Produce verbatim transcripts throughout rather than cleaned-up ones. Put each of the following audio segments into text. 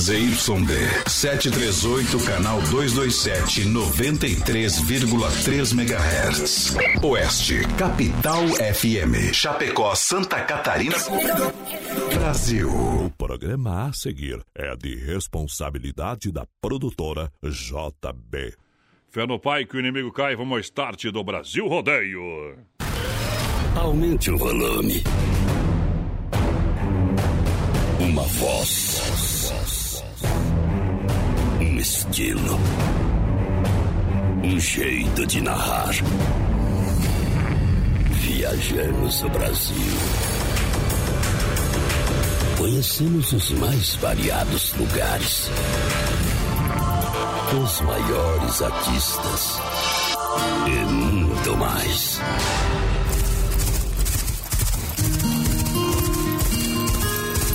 Z Y D setecentos e trinta e oito, canal duzentos e vinte e sete, noventa e três vírgula três megahertz. Oeste Capital F M, Chapecó, Santa Catarina, Brasil. O programa a seguir é de responsabilidade da produtora J B. Fé no pai que o inimigo cai, vamos ao start do Brasil Rodeio. Aumente o volume. Uma voz, um estilo, um jeito de narrar. Viajamos o Brasil. Conhecemos os mais variados lugares, os maiores artistas e muito mais.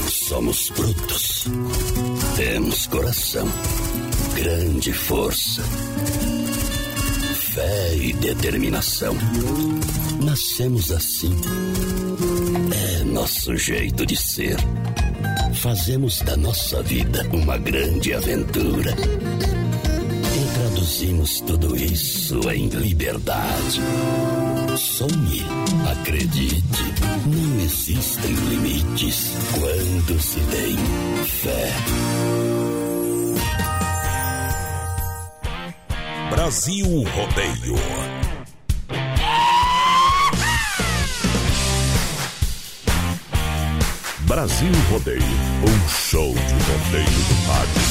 Somos brutos, temos coração, grande força, fé e determinação. Nascemos assim, é nosso jeito de ser. Fazemos da nossa vida uma grande aventura e traduzimos tudo isso em liberdade. Sonhe, acredite, não existem limites quando se tem fé. Brasil Rodeio. Brasil Rodeio, um show de rodeio do rádio.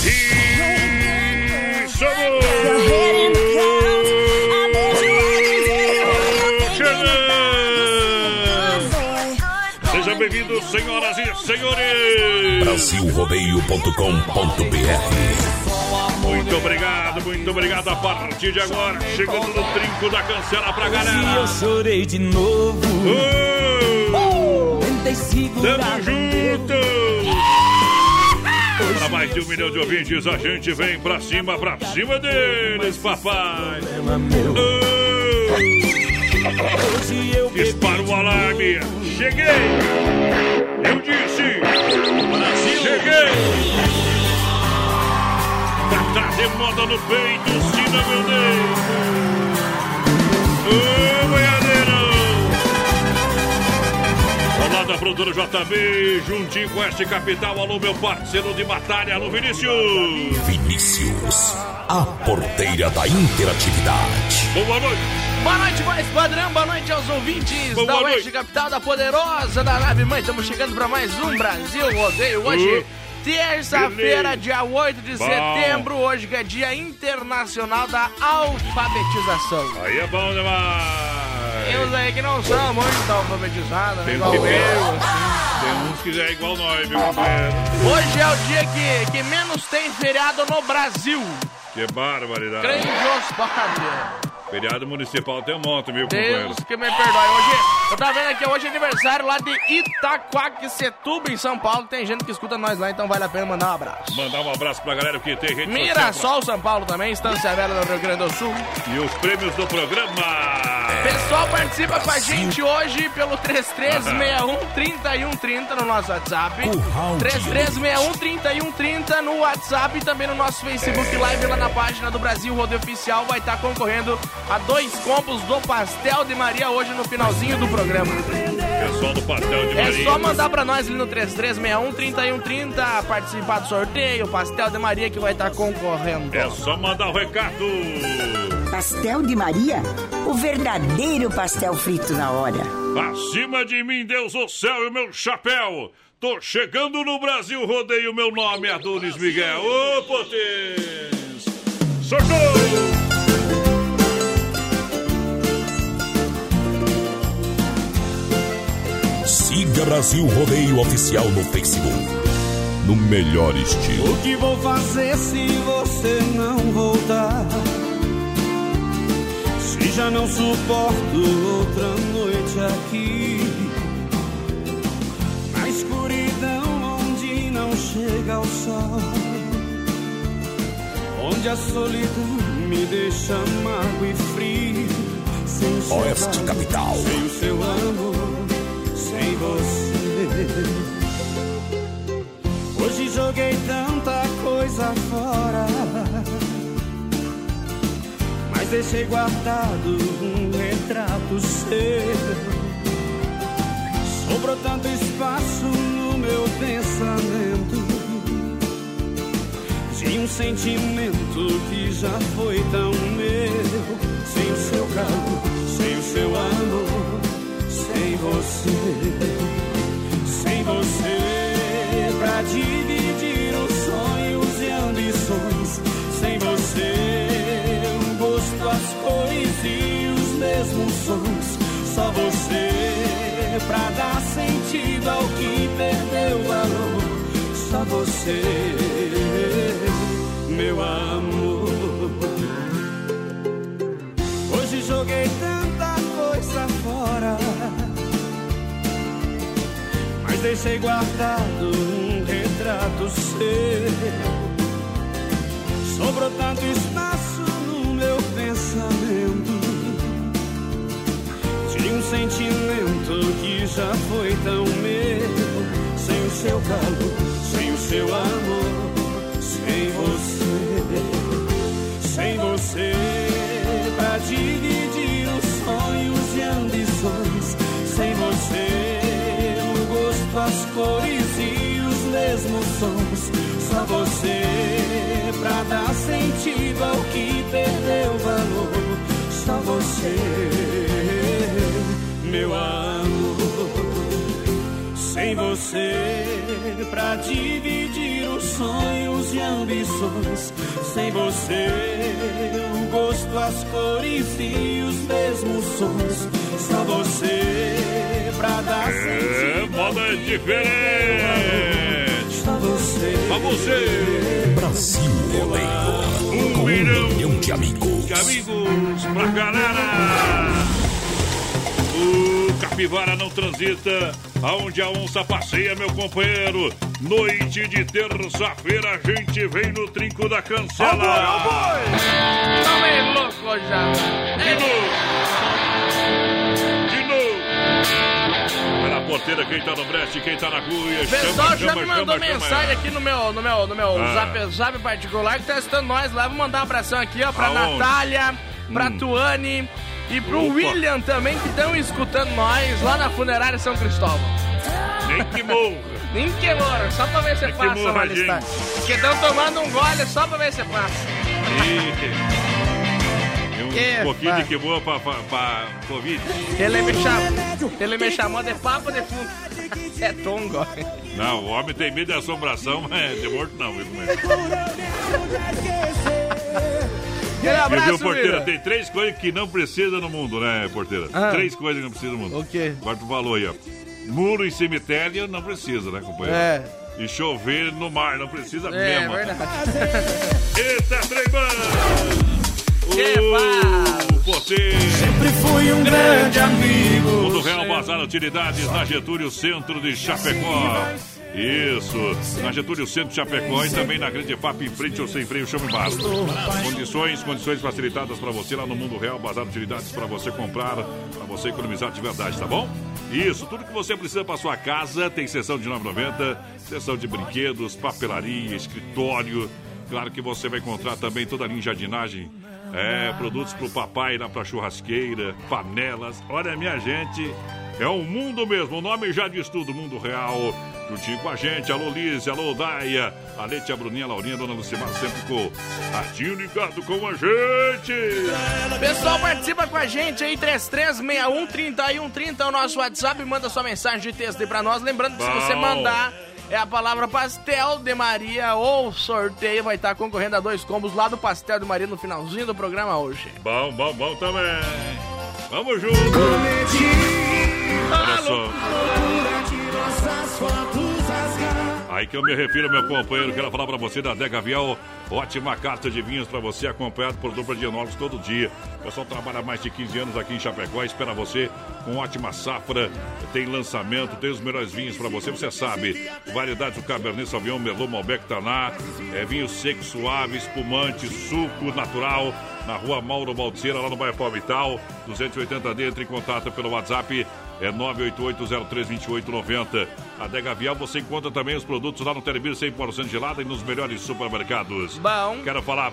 E somos... Bem-vindos, senhoras e senhores! brasil rodeio ponto com ponto b r. Muito obrigado, muito obrigado. A partir de agora, chegando no trinco da cancela pra galera. Eu chorei de novo. Tentei segurar. Tamo junto! Pra mais de um milhão de ouvintes, a gente vem pra cima, pra cima deles, papai! Oh! Dispara o alarme! Cheguei! Eu disse! Brasil! Cheguei! Tá de moda no peito, sina meu Deus! Ô, boiadeirão! Olá da produtora J B, juntinho com este capital. Alô, meu parceiro de batalha, alô, Vinícius! Vinícius, a porteira da interatividade. Boa noite! Boa noite, mais padrão, boa noite aos ouvintes boa da noite. Oeste Capital, da Poderosa, da Nave Mãe. Estamos chegando para mais um Brasil Rodeio. Hoje, uh, terça-feira, dia oito de bom. setembro, hoje que é Dia Internacional da Alfabetização. Aí é bom demais. Temos aí que não são muito alfabetizados, né? Igual eu, assim. Tem uns que é igual nós, viu, companheiro? Hoje é o dia que, que menos tem feriado no Brasil. Que barbaridade. Grandioso bacana. Feriado municipal tem um monte, viu, companheiro? Deus que me perdoe. Hoje, eu tava vendo aqui, hoje é aniversário lá de Itaquaquecetuba, em São Paulo. Tem gente que escuta nós lá, então vale a pena mandar um abraço. Mandar um abraço pra galera, porque tem gente... Mirassol, pra... São Paulo também, Estância Velha, no Rio Grande do Sul. E os prêmios do programa. Pessoal, participa com a gente hoje pelo três três seis um, três um três zero no nosso WhatsApp. três três seis um, três um três zero no WhatsApp e também no nosso Facebook Live, lá na página do Brasil Rodeio Oficial. Vai estar tá concorrendo a dois combos do Pastel de Maria hoje no finalzinho do programa. Pessoal do Pastel de Maria. É só mandar pra nós ali no três três seis um, três um três zero participar do sorteio Pastel de Maria que vai estar concorrendo. É só mandar o recado. Pastel de Maria, o verdadeiro pastel frito na hora. Acima de mim, Deus do céu e o meu chapéu. Tô chegando no Brasil Rodeio, meu nome é Adonis Miguel. Ô, potência! Sorteio! Siga Brasil Rodeio Oficial no Facebook, no melhor estilo. O que vou fazer se você não voltar? Se já não suporto outra noite aqui, na escuridão onde não chega o sol, onde a solidão me deixa amargo e frio. Sem seu Oeste pai, Capital, sem o seu amor, sem você. Hoje joguei tanta coisa deixei guardado um retrato seu. Sobrou tanto espaço no meu pensamento de um sentimento que já foi tão meu. Sem o seu carro, sem o seu amor, sem você, sem você pra dividir os sonhos e ambições. Sem você eu gosto as cores e os mesmos sons. Só você pra dar sentido ao que perdeu o valor. Só você, meu amor. Hoje joguei tanta coisa fora, mas deixei guardado um retrato seu. Sobrou tanto espaço no meu pensamento de um sentimento que já foi tão meu. Sem o seu calor, sem o seu amor, sem você, sem você pra dividir os sonhos e ambições. Sem você eu gosto as cores e os mesmos sons. Só você pra dar sentido ao que perdeu valor. Só você, meu amor. Sem você, pra dividir os sonhos e ambições. Sem você, eu gosto as cores e os mesmos sons. Só você, pra dar sentido. É, moda diferente. Só você. Pra você. Brasil Rodeio. Um milhão, milhão de amigos. De amigos pra galera. O capivara não transita aonde a onça passeia, meu companheiro. Noite de terça-feira, a gente vem no trinco da cancela. Ó boi, ó boi! É louco já. De novo. De novo. Para a porteira, quem tá no brete, quem tá na cuia. O pessoal chama, já chama, me mandou chama, mensagem chama. aqui no meu, no meu, no meu ah. zap, zap particular, que tá assistindo nós lá. Vou mandar um abração aqui, ó, pra aonde? Natália, pra hum. Tuane. E pro Opa. William também, que estão escutando nós lá na funerária São Cristóvão. Nem que morra. Nem que morra, só pra ver se Nem passa na lista. Porque estão tomando um gole só pra ver se passa. E, e um que pouquinho pá. de que morra pra, pra, pra Covid. Ele me chamou, ele me chamou de papo de fundo. É tongo. Não, o homem tem medo de assombração, mas de morto não, viu? Abraço, viu, porteira? Tem três coisas que não precisa no mundo, né, porteira? Ah, três coisas que não precisa no mundo. Ok. Agora tu falou aí, ó. Muro e cemitério não precisa, né, companheiro? É. E chover no mar não precisa é, mesmo. É verdade. Eita, tremando! O porteiro. Sempre fui um grande amigo. Mundo Real, Bazar Utilidades, na Getúlio, centro de Chapecó. Isso, na Getúlio Centro, Chapecó, e também na Grande F A P, em frente ao Sem Freio, Chama Embaixo. Condições, condições facilitadas para você lá no Mundo Real, Bazar Utilidades, para você comprar, para você economizar de verdade, tá bom? Isso, tudo que você precisa para sua casa, tem seção de nove reais e noventa centavos, seção de brinquedos, papelaria, escritório. Claro que você vai encontrar também toda a linha de jardinagem, é, produtos para o papai, lá para churrasqueira, panelas. Olha, minha gente, é um mundo mesmo, o nome já diz tudo, Mundo Real. Juntinho com a gente, alô Liz, alô Daia, a Leti, a Bruninha, a Laurinha, a Dona Lucimar, sempre com radinho ligado com a gente. Pessoal, participa com a gente aí, três três seis um, três um três zero é o nosso WhatsApp, manda sua mensagem de texto aí pra nós, lembrando que Bom. se você mandar é a palavra Pastel de Maria ou sorteio, vai estar concorrendo a dois combos lá do Pastel de Maria no finalzinho do programa hoje. Bom, bom, bom também. Vamos junto. Olha só. Aí que eu me refiro, meu companheiro, quero falar pra você da Adega Viel. Ótima carta de vinhos pra você, acompanhado por dupla de enólogos todo dia. O pessoal trabalha há mais de quinze anos aqui em Chapecó, espera você com ótima safra. Tem lançamento, tem os melhores vinhos pra você, você sabe. Variedades do Cabernet Sauvignon, Merlot, Malbec, Taná. É vinho seco, suave, espumante, suco natural. Na rua Mauro Baldeceira, lá no bairro Palmital, duzentos e oitenta D, entre em contato pelo WhatsApp. É nove oito oito, zero três, dois oito nove zero. Adega Viel, você encontra também os produtos lá no Terebir, cem por cento gelada e nos melhores supermercados. Bom. Quero falar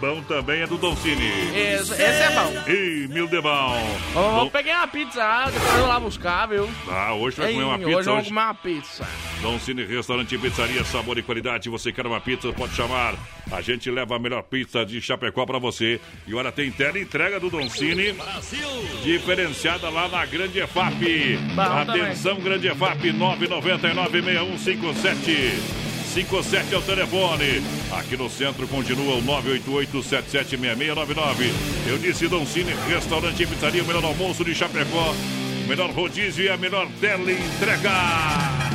bom também é do Doncini. Esse, esse é bom. Ih, mil de bom. Oh, bom. Peguei uma pizza, depois eu vou lá buscar, viu? Ah, hoje vai Ei, comer uma pizza. Hoje eu vou comer uma pizza. Doncini, restaurante e pizzaria, sabor e qualidade. Você quer uma pizza, pode chamar. A gente leva a melhor pizza de Chapecó pra você. E olha, tem teleentrega do Doncini. Brasil. Diferenciada lá na Grande F A P. Atenção, também. Grande F A P, nove nove nove, seis um cinco sete cinco sete é o telefone. Aqui no centro continua o nove oito oito, sete sete seis seis nove nove. Eu disse Doncini, restaurante e pizzaria, o melhor almoço de Chapecó, o melhor rodízio e a melhor teleentrega.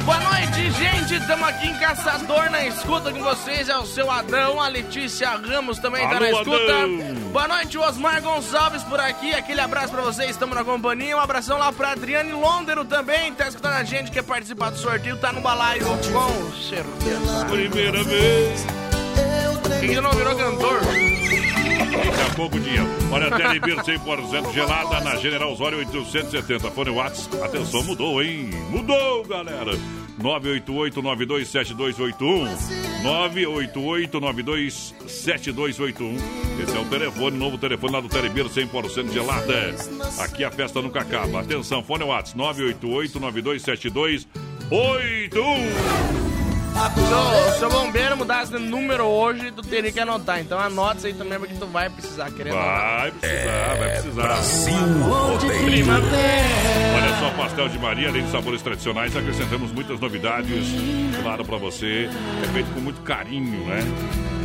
Boa noite, gente. Estamos aqui em Caçador na escuta com vocês. É o seu Adão, a Letícia Ramos também está na escuta. Adão. Boa noite, Osmar Gonçalves por aqui. Aquele abraço para vocês, estamos na companhia. Um abração lá para Adriane Londero também. Tá escutando a gente, quer participar do sorteio, tá no balaio com certeza. Primeira vez. Quem não virou cantor? Daqui a pouco dia. Olha, Telebir cem por cento gelada na General Zório oitocentos e setenta. Fone WhatsApp. Atenção, mudou, hein? Mudou, galera. nove oito oito, nove dois sete dois oito um. nove oito oito, nove dois sete dois oito um. Esse é o telefone, novo telefone lá do Telebir cem por cento gelada. Aqui a festa nunca acaba. Atenção, fone WhatsApp. nove oito oito, nove dois sete dois oito um. Se o bombeiro mudasse de número hoje, tu teria que anotar. Então anota isso aí também, porque tu vai precisar querer anotar. Vai precisar, vai precisar. Brasil Rodeio. Olha só, pastel de Maria, além de sabores tradicionais, acrescentamos muitas novidades, claro, pra você. É feito com muito carinho, né?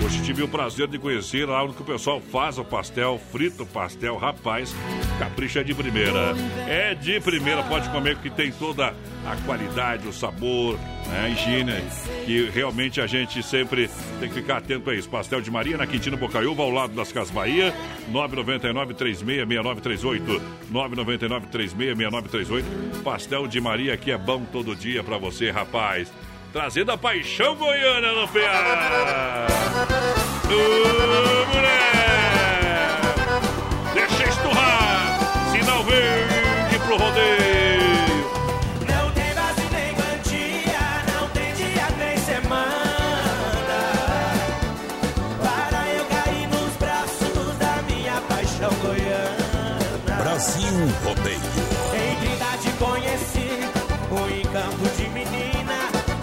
Hoje tive o prazer de conhecer lá onde o pessoal faz o pastel, frita o pastel, rapaz, capricha de primeira. É de primeira, pode comer, que tem toda a qualidade, o sabor, né, a higiene, que realmente a gente sempre tem que ficar atento a isso. Pastel de Maria, na Quintino Bocaiúva, ao lado das Casas Bahia, nove nove nove, três seis seis nove três oito, nove nove nove, três seis seis nove três oito. Pastel de Maria que é bom todo dia pra você, rapaz. Trazendo a paixão goiana no P A. Ô, mulher! Deixa estourar! Sinal verde pro rodeio! Não tem base nem quantia, não tem dia nem semana para eu cair nos braços da minha paixão goiana. Brasil Rodeio. Em Trindade conheci o encanto de menino.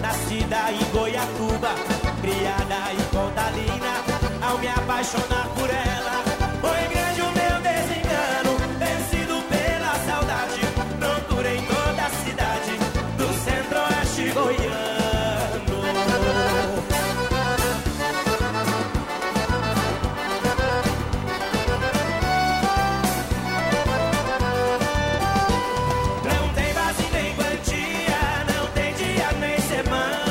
Nascida em Goiatuba, criada em Pontalina, ao me apaixonar por ela, foi grande o meu desengano, vencido pela saudade, não durei toda a cidade do centro-oeste goiano. Não tem base nem quantia, não tem dia nem semana.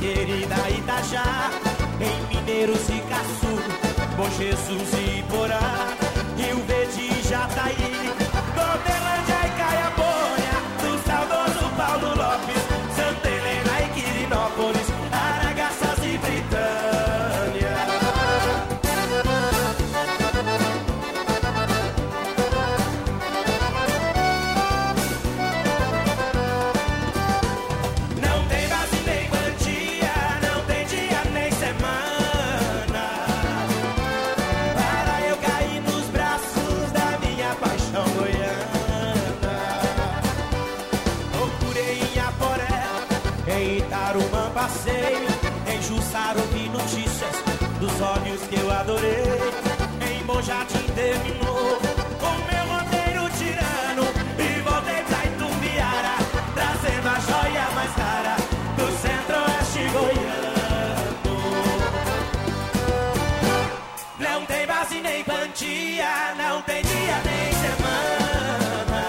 Querida Itajá, em Mineiros e Caçu, Bom Jesus e Iporá, Rio Verde e Jataí, Dovelândia e Caiabônia, do saudoso Paulo Lopes, Santa Helena e Quirinópolis, Aragaças e Britânia. Em Jussara ouvi notícias dos olhos que eu adorei. Em Bom Jardim terminou com meu roteiro tirano e voltei pra Itumbiara, trazendo a joia mais cara do centro-oeste goiano. Não tem base nem quantia, não tem dia nem semana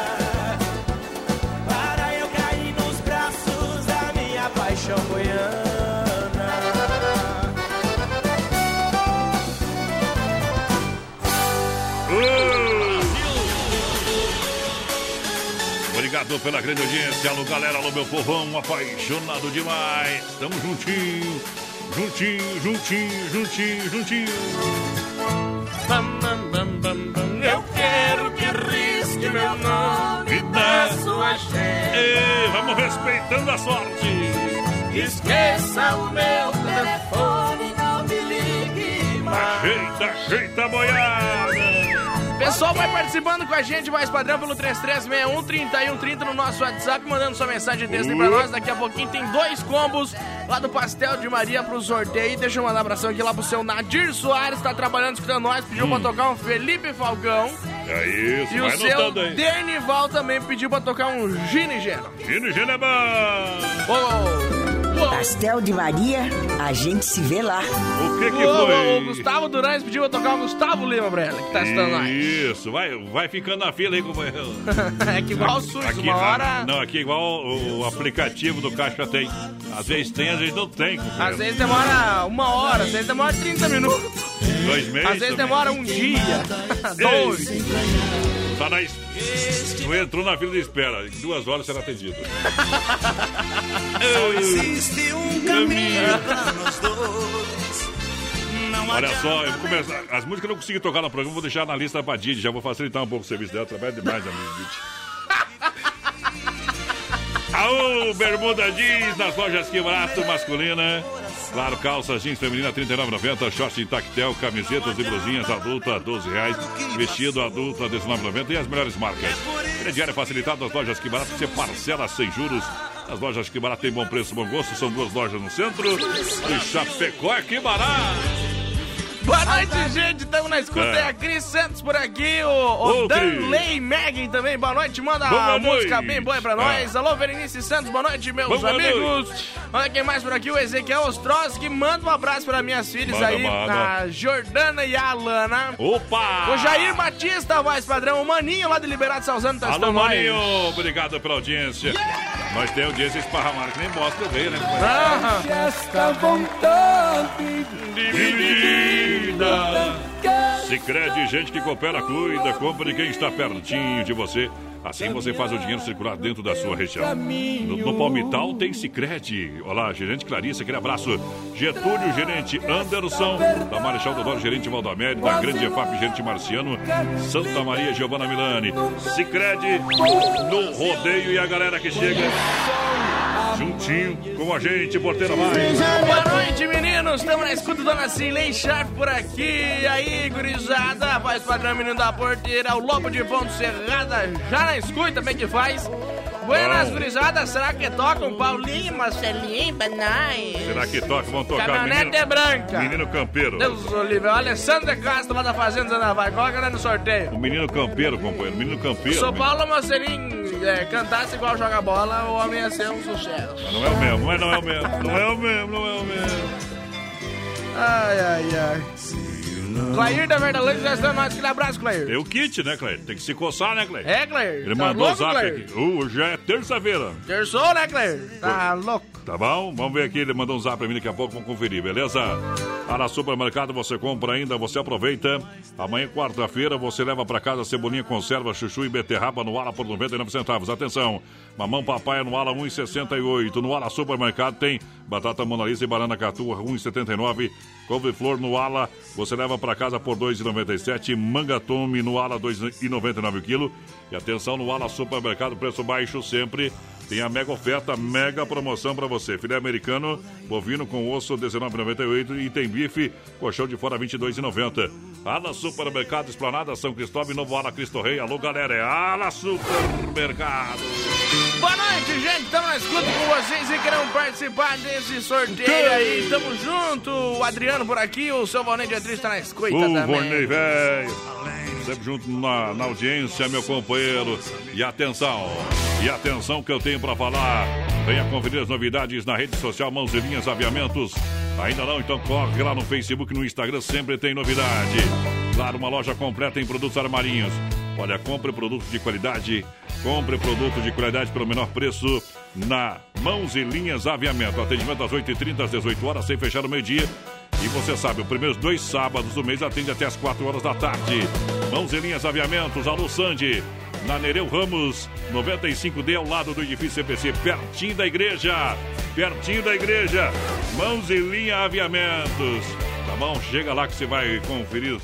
para eu cair nos braços da minha paixão goiana. Obrigado pela grande audiência. Alô, galera, alô, meu povão, apaixonado demais. Tamo juntinho, juntinho, juntinho, juntinho, juntinho. Bam, bam, bam, bam, bam. Eu quero que risque meu nome. vamos respeitando a sorte. Esqueça o meu telefone, não me ligue mais. Ajeita, ajeita, boiada. Pessoal, vai participando com a gente, mais padrão, pelo três três seis um, três um três zero no nosso WhatsApp, mandando sua mensagem de texto aí pra nós. Daqui a pouquinho tem dois combos lá do Pastel de Maria pro sorteio. Deixa eu mandar um abração aqui lá pro seu Nadir Soares, tá trabalhando, escutando nós, pediu hum. pra tocar um Felipe Falcão. É isso, e vai o seu Dernival também pediu pra tocar um Gino e Geno. Gino e Geno é bom. Pastel de Maria, a gente se vê lá. O que que uou, foi? O Gusttavo Durães pediu pra tocar o Gusttavo Lima pra ela, que tá estando lá. Isso, vai, vai ficando na fila aí, companheiro. É que igual o SUS, uma hora... Não, aqui é igual o, o aplicativo do Caixa tem. Às vezes tem, às vezes não tem, companheiro. Às vezes demora uma hora, às vezes demora trinta minutos. Dois meses. Às vezes demora um dia, dois. Tá na espera. Tu entrou na fila de espera. Em duas horas será atendido. Existe um caminho pra nós dois. Olha só, eu vou começar. As músicas eu não consegui tocar no programa, vou deixar na lista pra Didi. Já vou facilitar um pouco o serviço dela. Trabalha demais, amigo Didi. Aô, bermuda jeans nas lojas Quibarato masculina. Claro, calças jeans feminina trinta e nove reais e noventa centavos, short tactel, camisetas e blusinhas adulta doze reais, vestido adulta dezenove reais e noventa centavos e as melhores marcas. Crediário facilitado nas lojas Quibarato, você parcela sem juros. As lojas Quibarato tem bom preço, bom gosto, são duas lojas no centro e Chapecó é Quibarato. Boa noite, gente. Estamos na escuta. É a Cris Santos por aqui. O, o Danley Megan também. Boa noite. Manda uma música bem boa pra nós. É. Alô, Berenice Santos. Boa noite, meus boa amigos. Noite. Olha quem mais por aqui. O Ezequiel Ostrowski. Manda um abraço para minhas filhas aí. Manda. A Jordana e a Alana. Opa! O Jair Batista, voz padrão. O Maninho lá de Liberato Salzano. Tá alô, Maninho. Mais. Obrigado pela audiência. Yeah. Nós temos audiência esparramada que nem bosta veio, né? Ah. Esta vontade de Sicredi, gente que coopera, cuida, compra de quem está pertinho de você. Assim você faz o dinheiro circular dentro da sua região. No, no Palmital tem Sicredi. Olá, gerente Clarice, aquele abraço. Getúlio, gerente Anderson. Da Marechal Deodoro, gerente Valdamério. Da Grande F A P, gerente Marciano. Santa Maria, Giovana Milani. Sicredi, no rodeio e a galera que chega juntinho com a gente, porteira mais. Boa noite, meninos. Estamos na escuta, dona Cilei Sharp por aqui. Aí, gurizada, faz padrão, menino da porteira. O Lobo de Ponto Serrada já na escuta, também que faz. Buenas, gurizadas, será que tocam Paulinho, Marcelinho, Banais? Será que tocam? Vão tocar Caminhonete menino, é branca. Menino Campeiro. Deus Olívio, Alessandra Castro lá da Fazenda Zana Vai. Qual é no sorteio? O Menino Campeiro, companheiro. Menino Campeiro. São Paulo, Marcelinho, é, cantasse igual joga bola, o homem ia ser um sucesso. Mas não é o mesmo, mas não é o mesmo. Não é o mesmo, não é o mesmo. Ai, ai, ai. Clair da Verdalândia, nós estamos mais. Aquele abraço, Clair. Tem o kit, né, Clair? Tem que se coçar, né, Clair? É, Clair. Ele tá mandou louco, o zap Clair? Aqui. Uh, já é terça-feira. Terçou, né, Clair? Tá Foi. louco. Tá bom? Vamos ver aqui. Ele mandou um zap pra mim daqui a pouco. Vamos conferir, beleza? Lá na Supermercado você compra ainda, você aproveita. Amanhã, quarta-feira, você leva pra casa cebolinha, conserva, chuchu e beterraba no ala por noventa e nove centavos. Atenção! Mamão papai no ala um real e sessenta e oito. No ala Supermercado tem batata monalisa e banana catua um real e setenta e nove. Couve-flor no ala você leva pra casa por dois reais e noventa e sete. Mangatome no ala dois reais e noventa e nove o quilo. E atenção, no ala Supermercado, preço baixo sempre. Tem a mega oferta, mega promoção pra você. Filé americano, bovino com osso dezenove reais e noventa e oito e tem bife, colchão de fora vinte e dois reais e noventa. Ala Supermercado, Esplanada, São Cristóvão e Novo Ala Cristo Rei. Alô, galera, é Ala Supermercado. Boa noite, gente. Estamos na escuta com vocês e queremos participar desse sorteio aí. Tamo junto. O Adriano por aqui, o seu Valnei de Atriz está na escuta o também. O Valnei, velho. Sempre junto na, na audiência, meu companheiro. E atenção, e atenção que eu tenho para falar. Venha conferir as novidades na rede social Mãos e Linhas Aviamentos. Ainda não? Então corre lá no Facebook, no Instagram, sempre tem novidade. Claro, uma loja completa em produtos armarinhos. Olha, compre produtos de qualidade. Compre produto de qualidade pelo menor preço na Mãos e Linhas Aviamento. Atendimento às oito e trinta, às dezoito horas, sem fechar o meio-dia. E você sabe, os primeiros dois sábados do mês atende até às quatro horas da tarde. Mãos e Linhas Aviamentos, alô Sandy. Na Nereu Ramos, noventa e cinco D, ao lado do edifício C P C, pertinho da igreja. Pertinho da igreja. Mãos e Linha Aviamentos. Tá bom? Chega lá que você vai conferir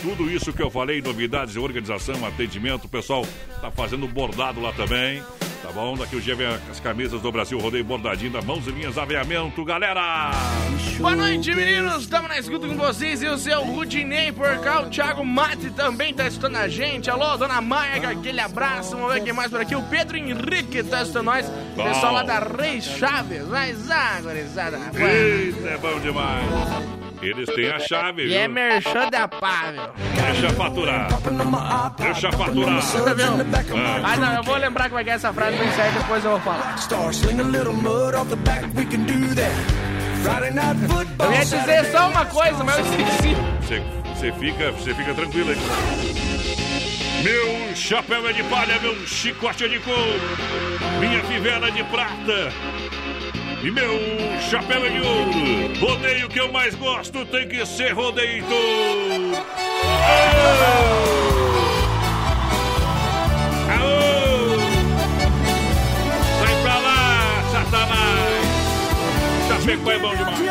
tudo isso que eu falei, novidades, organização, atendimento. O pessoal tá fazendo bordado lá também. Tá bom? Daqui o dia vem as camisas do Brasil Rodeio bordadinho da Mãos e Linhas Aviamento, galera! Boa noite, meninos! Estamos na escuta com vocês. Eu sou o Rudinei por cá, o Thiago Mate também tá escutando a gente. Alô, Dona Marga, aquele abraço. Vamos ver quem mais por aqui. O Pedro Henrique tá escutando nós. Bom. Pessoal lá da Rei Chaves. Mas agorizada. Ah, eita, é bom demais! Eles têm a chave, e viu? E é merchan da pá, meu. Deixa faturar. Deixa faturar. Ah. ah, não, eu vou lembrar como é que é essa frase pra isso aí, depois eu vou falar. Eu ia dizer só uma coisa, mas eu esqueci. Você fica, fica tranquilo aí. Meu chapéu é de palha, meu chicote é de couro, minha fivela é de prata e meu chapéu é de ouro. Rodeio que eu mais gosto tem que ser rodeio. Aô! Aô! Sai pra lá, Satanás! Chapecó é bom demais.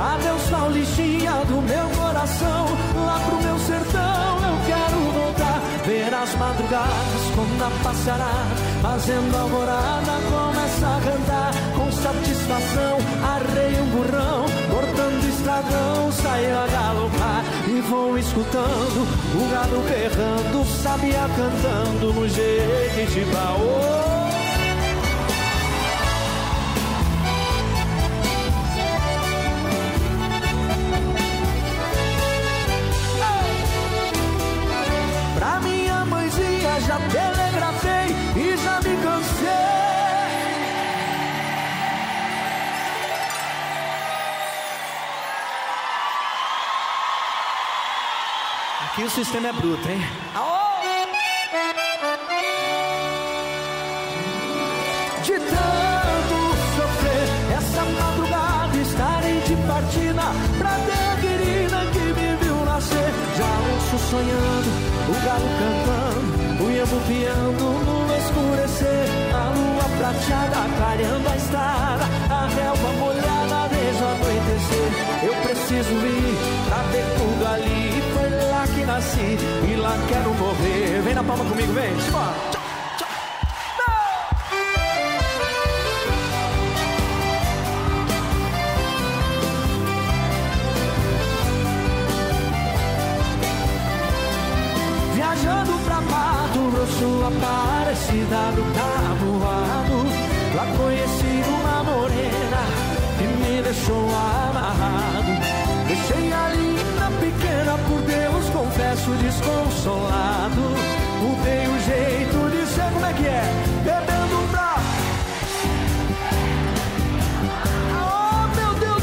Adeus, Paulistinha do meu coração, lá pro meu sertão eu quero voltar. Ver as madrugadas como na passarada, fazendo alvorada, começa a cantar. Com satisfação, arrei um burrão, cortando estradão, saio a galopar. E vou escutando o gado berrando, o sabiá cantando no Jequitibaú. A minha mãezinha já telegrafei e já me cansei. Aqui o sistema é bruto, hein? Aô! De tanto sofrer, essa madrugada estarei de partida pra ter a querida que me viu nascer. Já ouço sonhando o galo cantando, o ieso piando no escurecer. A lua prateada clareando a estrada, a relva molhada desde o anoitecer. Eu preciso ir pra ver tudo ali, foi lá que nasci e lá quero morrer. Vem na palma comigo, vem, bora! Sua parecida do tabuado, lá conheci uma morena que me deixou amarrado. Deixei a linda pequena, por Deus, confesso, desconsolado. Mudei o jeito de ser, como é que é? Bebendo pra... Oh, meu Deus do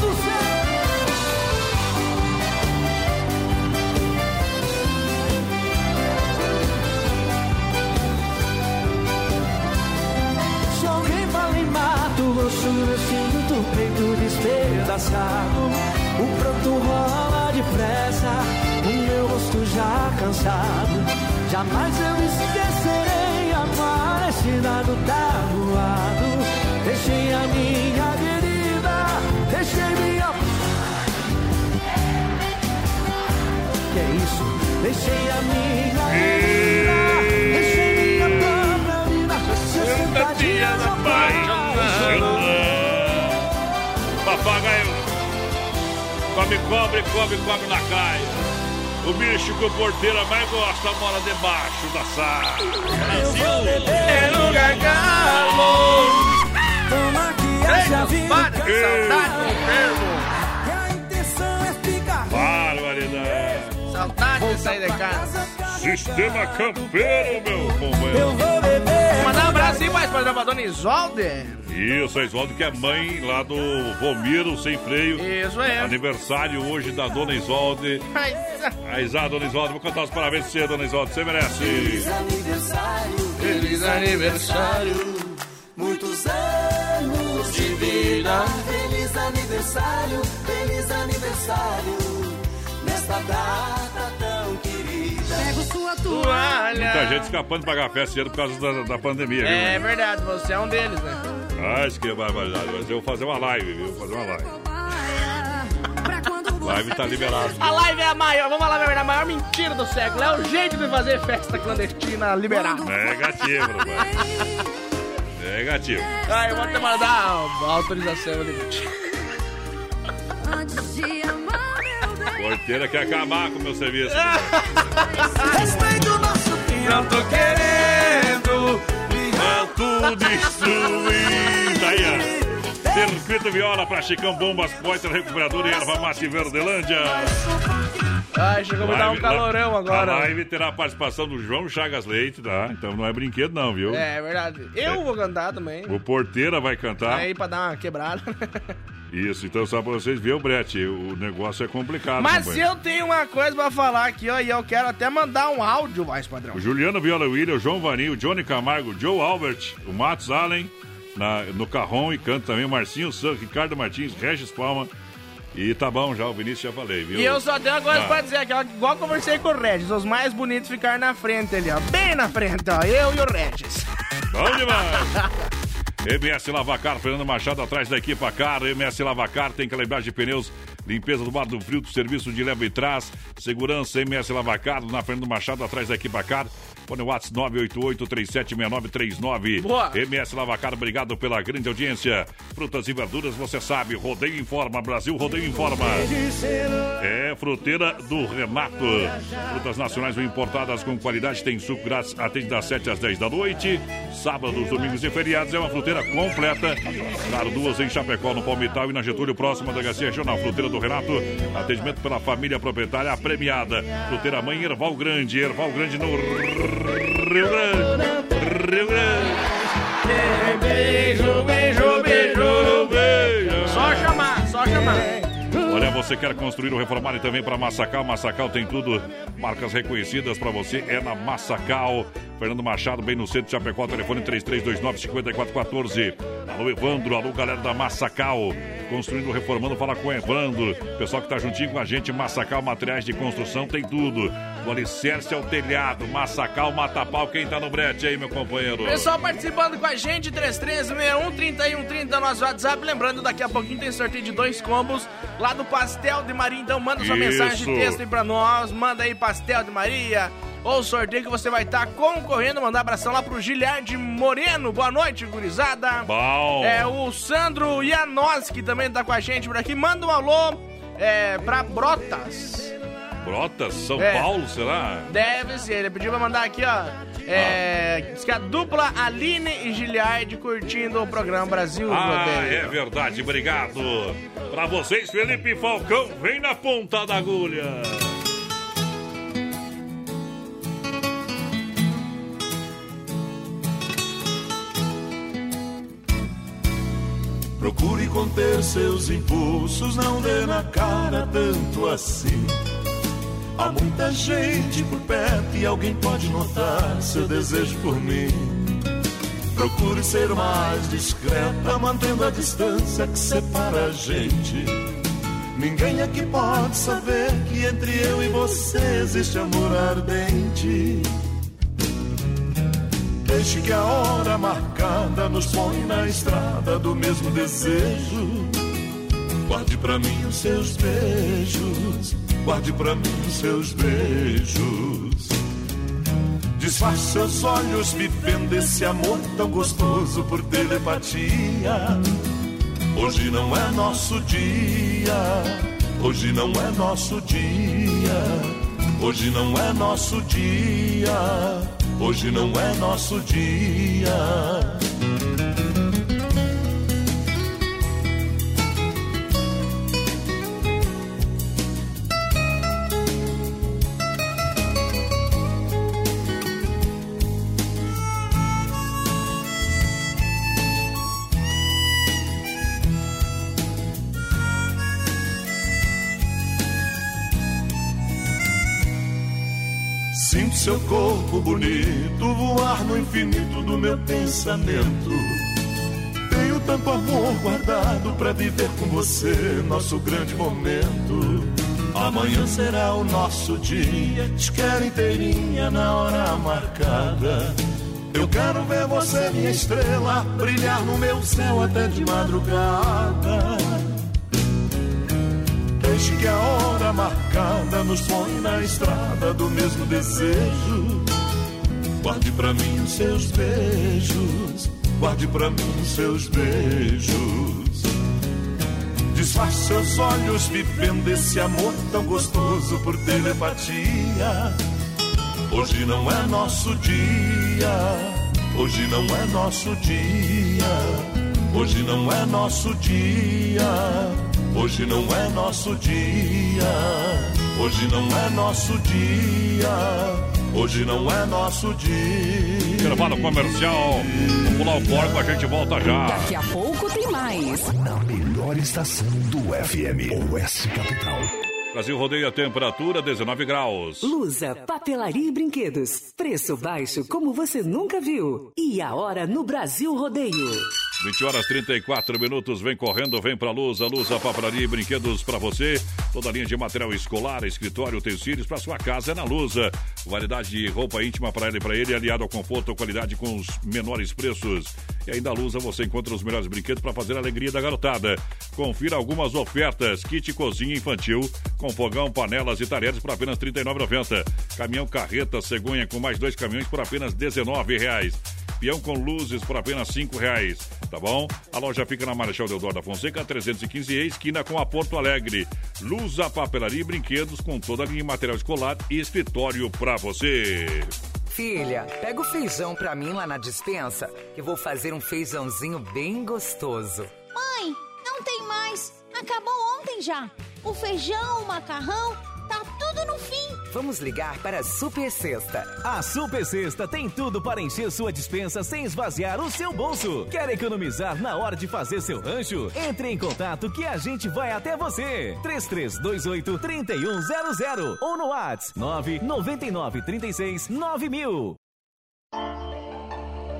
Grosso, eu sinto o peito despedaçado. O pranto rola depressa, o meu rosto já cansado. Jamais eu esquecerei a parecida do tabuado. Deixei a minha querida, deixei minha... Que é isso? Deixei a minha querida, deixei minha própria vida. Sessenta dias na paz. Papagaio come cobre, come cobre na caia. O bicho que o porteiro mais gosta mora debaixo da saia. Brasil é lugar calmo. Toma que haja vida. Saudade do termo. Barbaridade. Saudade de sair de casa. Sistema campeiro, meu companheiro. Eu vou beber. Mandar um abraço aí mais pra dona Isolde. Isso, a Isolde que é mãe lá do Romiro Sem Freio. Isso aí. Aniversário hoje da dona Isolde. A Isa, dona Isolde, vou cantar os parabéns pra você, dona Isolde. Você merece. Feliz aniversário. Feliz aniversário. Muitos anos de vida. Feliz aniversário. Feliz aniversário. Nesta data tão querida. Pego sua toalha. Muita gente escapando de pagar a festa por causa da, da pandemia, viu? É verdade, você é um deles, né? Ah, isso que é barbaridade. Mas eu vou fazer uma live, viu? Vou fazer uma live. live tá liberada. A live é a maior, vamos lá, a maior mentira do século. É o jeito de fazer festa clandestina liberada. Negativo, rapaz. Negativo. Ah, eu vou te mandar a autorização ali. Porteira quer acabar com o meu serviço. Respeito o nosso tempo. Não tô querendo tanto destruir. Daí, circuito Viola pra Chicão, Bombas, Poiter, Recuperador e Erva Mate Verdelândia. Ai, chegou a me dar um calorão agora. A live terá a participação do João Chagas Leite, tá? Então não é brinquedo não, viu? É, é verdade. Eu é. vou cantar também. O Porteira vai cantar. Aí pra dar uma quebrada. Isso, então só pra vocês verem, o Brete, o negócio é complicado. Mas companhia. Eu tenho uma coisa pra falar aqui, ó, e eu quero até mandar um áudio mais, padrão. O Juliano Viola William, o João Vanil, o Johnny Camargo, o Joe Albert, o Matos Allen, na, no Carrom e canto também, o Marcinho San, Ricardo Martins, Regis Palma. E tá bom já, o Vinícius já falei, viu? E eu só tenho uma coisa ah. pra dizer aqui, ó, igual conversei com o Regis, os mais bonitos ficaram na frente ali, ó, bem na frente, ó, eu e o Regis. Bom demais! M S Lavacar, Fernando Machado atrás da equipa Car. M S Lavacar tem calibragem de pneus, limpeza do lado do frio, do serviço de leva e trás, segurança. M S Lavacar, na Fernando Machado atrás da equipa Car. Olha o WhatsApp nove oito oito, três sete seis nove, três nove. Boa. M S Lavacar, obrigado pela grande audiência. Frutas e verduras, você sabe, Rodeio Informa, Brasil Rodeio Informa. É fruteira do Renato. Frutas nacionais bem importadas com qualidade, tem suco grátis, atende das sete às dez da noite. Sábados, domingos e feriados, é uma fruteira completa. Claro, duas em Chapecó, no Palmital e na Getúlio, próxima da H C Regional. Fruteira do Renato, atendimento pela família proprietária premiada. Fruteira Mãe Erval Grande, Erval Grande no... Rio Grande, Rio Grande. Beijo, beijo, beijo, beijo. Só chamar, só chamar. Olha, você quer construir ou reformar e também para Massacal? Massacal tem tudo, marcas reconhecidas para você, é na Massacal. Fernando Machado, bem no centro de Chapecó, telefone três três dois nove, cinco quatro um quatro. Alô, Evandro, alô, galera da Massacal. Construindo, reformando, fala com o Evandro. Pessoal que tá juntinho com a gente, Massacal Materiais de Construção, tem tudo. Do alicerce ao telhado, Massacal, Matapau, quem tá no brete aí, meu companheiro? Pessoal participando com a gente, três três seis um, três um três zero, nosso WhatsApp. Lembrando, daqui a pouquinho tem sorteio de dois combos lá do Pastel de Maria. Então manda sua Isso. mensagem de texto aí pra nós, manda aí Pastel de Maria. Ou sorteio que você vai estar tá concorrendo. Mandar um abração lá pro Giliard Moreno. Boa noite, gurizada. Bom. É, o Sandro Janoski também tá com a gente por aqui. Manda um alô é, pra Brotas. Brotas? São é. Paulo, será? Deve ser. Ele pediu pra mandar aqui, ó. É, ah. Diz que a dupla Aline e Giliard curtindo o programa Brasil Ah, Rodeio. É verdade. Obrigado. Pra vocês, Felipe Falcão, vem na ponta da agulha. Procure conter seus impulsos, não dê na cara tanto assim. Há muita gente por perto e alguém pode notar seu desejo por mim. Procure ser mais discreta, mantendo a distância que separa a gente. Ninguém aqui pode saber que entre eu e você existe amor ardente. Deixe que a hora marcada nos põe na estrada do mesmo desejo. Guarde pra mim os seus beijos, guarde pra mim os seus beijos. Disfarce seus olhos vivendo esse amor tão gostoso por telepatia. Hoje não é nosso dia, hoje não é nosso dia, hoje não é nosso dia. Hoje não é nosso dia. Sinto seu corpo bonito voar no infinito do meu pensamento. Tenho tanto amor guardado pra viver com você nosso grande momento. Amanhã será o nosso dia, te quero inteirinha na hora marcada. Eu quero ver você, minha estrela, brilhar no meu céu até de madrugada. deixe que a hora marcada nos põe na estrada do mesmo desejo. Guarde pra mim os seus beijos, guarde pra mim os seus beijos. Disfarce seus olhos vivendo esse amor tão gostoso por telepatia. Hoje não é nosso dia, hoje não é nosso dia, hoje não é nosso dia, hoje não é nosso dia, hoje não é nosso dia, hoje não é nosso dia. Intervalo comercial, vamos pular o corpo, a gente volta já. Daqui a pouco tem mais. Na melhor estação do F M, Oeste Capital. Brasil Rodeio, a temperatura dezenove graus. Lusa, papelaria e brinquedos. Preço baixo como você nunca viu. E a hora no Brasil Rodeio. vinte horas e trinta e quatro minutos. Vem correndo, vem pra Lusa. Lusa, papelaria e brinquedos pra você. Toda linha de material escolar, escritório, utensílios pra sua casa é na Lusa. Variedade de roupa íntima pra ela e pra ele, aliado ao conforto e qualidade com os menores preços. E ainda a Lusa você encontra os melhores brinquedos pra fazer a alegria da garotada. Confira algumas ofertas. Kit cozinha infantil com fogão, panelas e talheres por apenas trinta e nove reais e noventa centavos. Caminhão carreta cegonha com mais dois caminhões por apenas dezenove reais. Peão com luzes por apenas cinco reais, tá bom? A loja fica na Marechal Deodoro da Fonseca, trezentos e quinze, esquina com a Porto Alegre. Lusa, papelaria e brinquedos com toda a linha de material escolar e escritório pra você. Filha, pega o feijão pra mim lá na dispensa, que vou fazer um feijãozinho bem gostoso. Mãe, não tem mais. Acabou ontem já. O feijão, o macarrão, tá tudo no fim. Vamos ligar para a Super Sexta. A Super Sexta tem tudo para encher sua despensa sem esvaziar o seu bolso. Quer economizar na hora de fazer seu rancho? Entre em contato que a gente vai até você. três três dois oito, três um zero zero ou no WhatsApp nove nove nove, três seis, nove mil.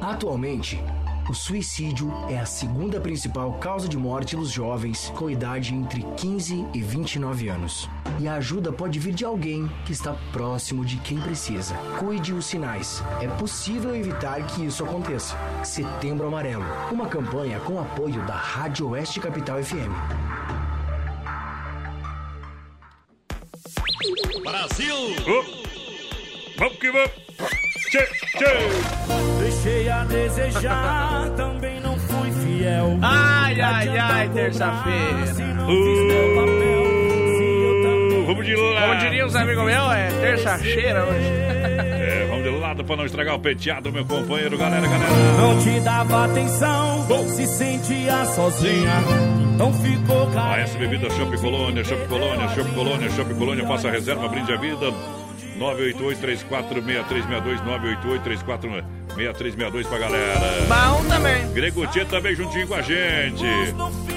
Atualmente, o suicídio é a segunda principal causa de morte nos jovens com idade entre quinze e vinte e nove anos. E a ajuda pode vir de alguém que está próximo de quem precisa. Cuide os sinais. É possível evitar que isso aconteça. Setembro Amarelo. Uma campanha com apoio da Rádio Oeste Capital F M. Brasil! Oh. Vamos que vamos! Che, che. Deixei a desejar, também não fui fiel. Ai, ai, ai, terça-feira. Uh, vamos de lado. Como diriam os amigos meus, é terça-feira hoje. É, vamos de lado pra não estragar o penteado, meu companheiro, galera, galera. Não te dava atenção, oh. se sentia sozinha. Então ficou caro. A S Bebida Shop Colônia, Shop Colônia, Shop Colônia, Shop Colônia, faça a reserva, brinde a vida. nove oito oito, três quatro seis, três seis dois, nove oito oito, três quatro seis, três seis dois pra galera. Bom também. Gregoti também juntinho com a gente.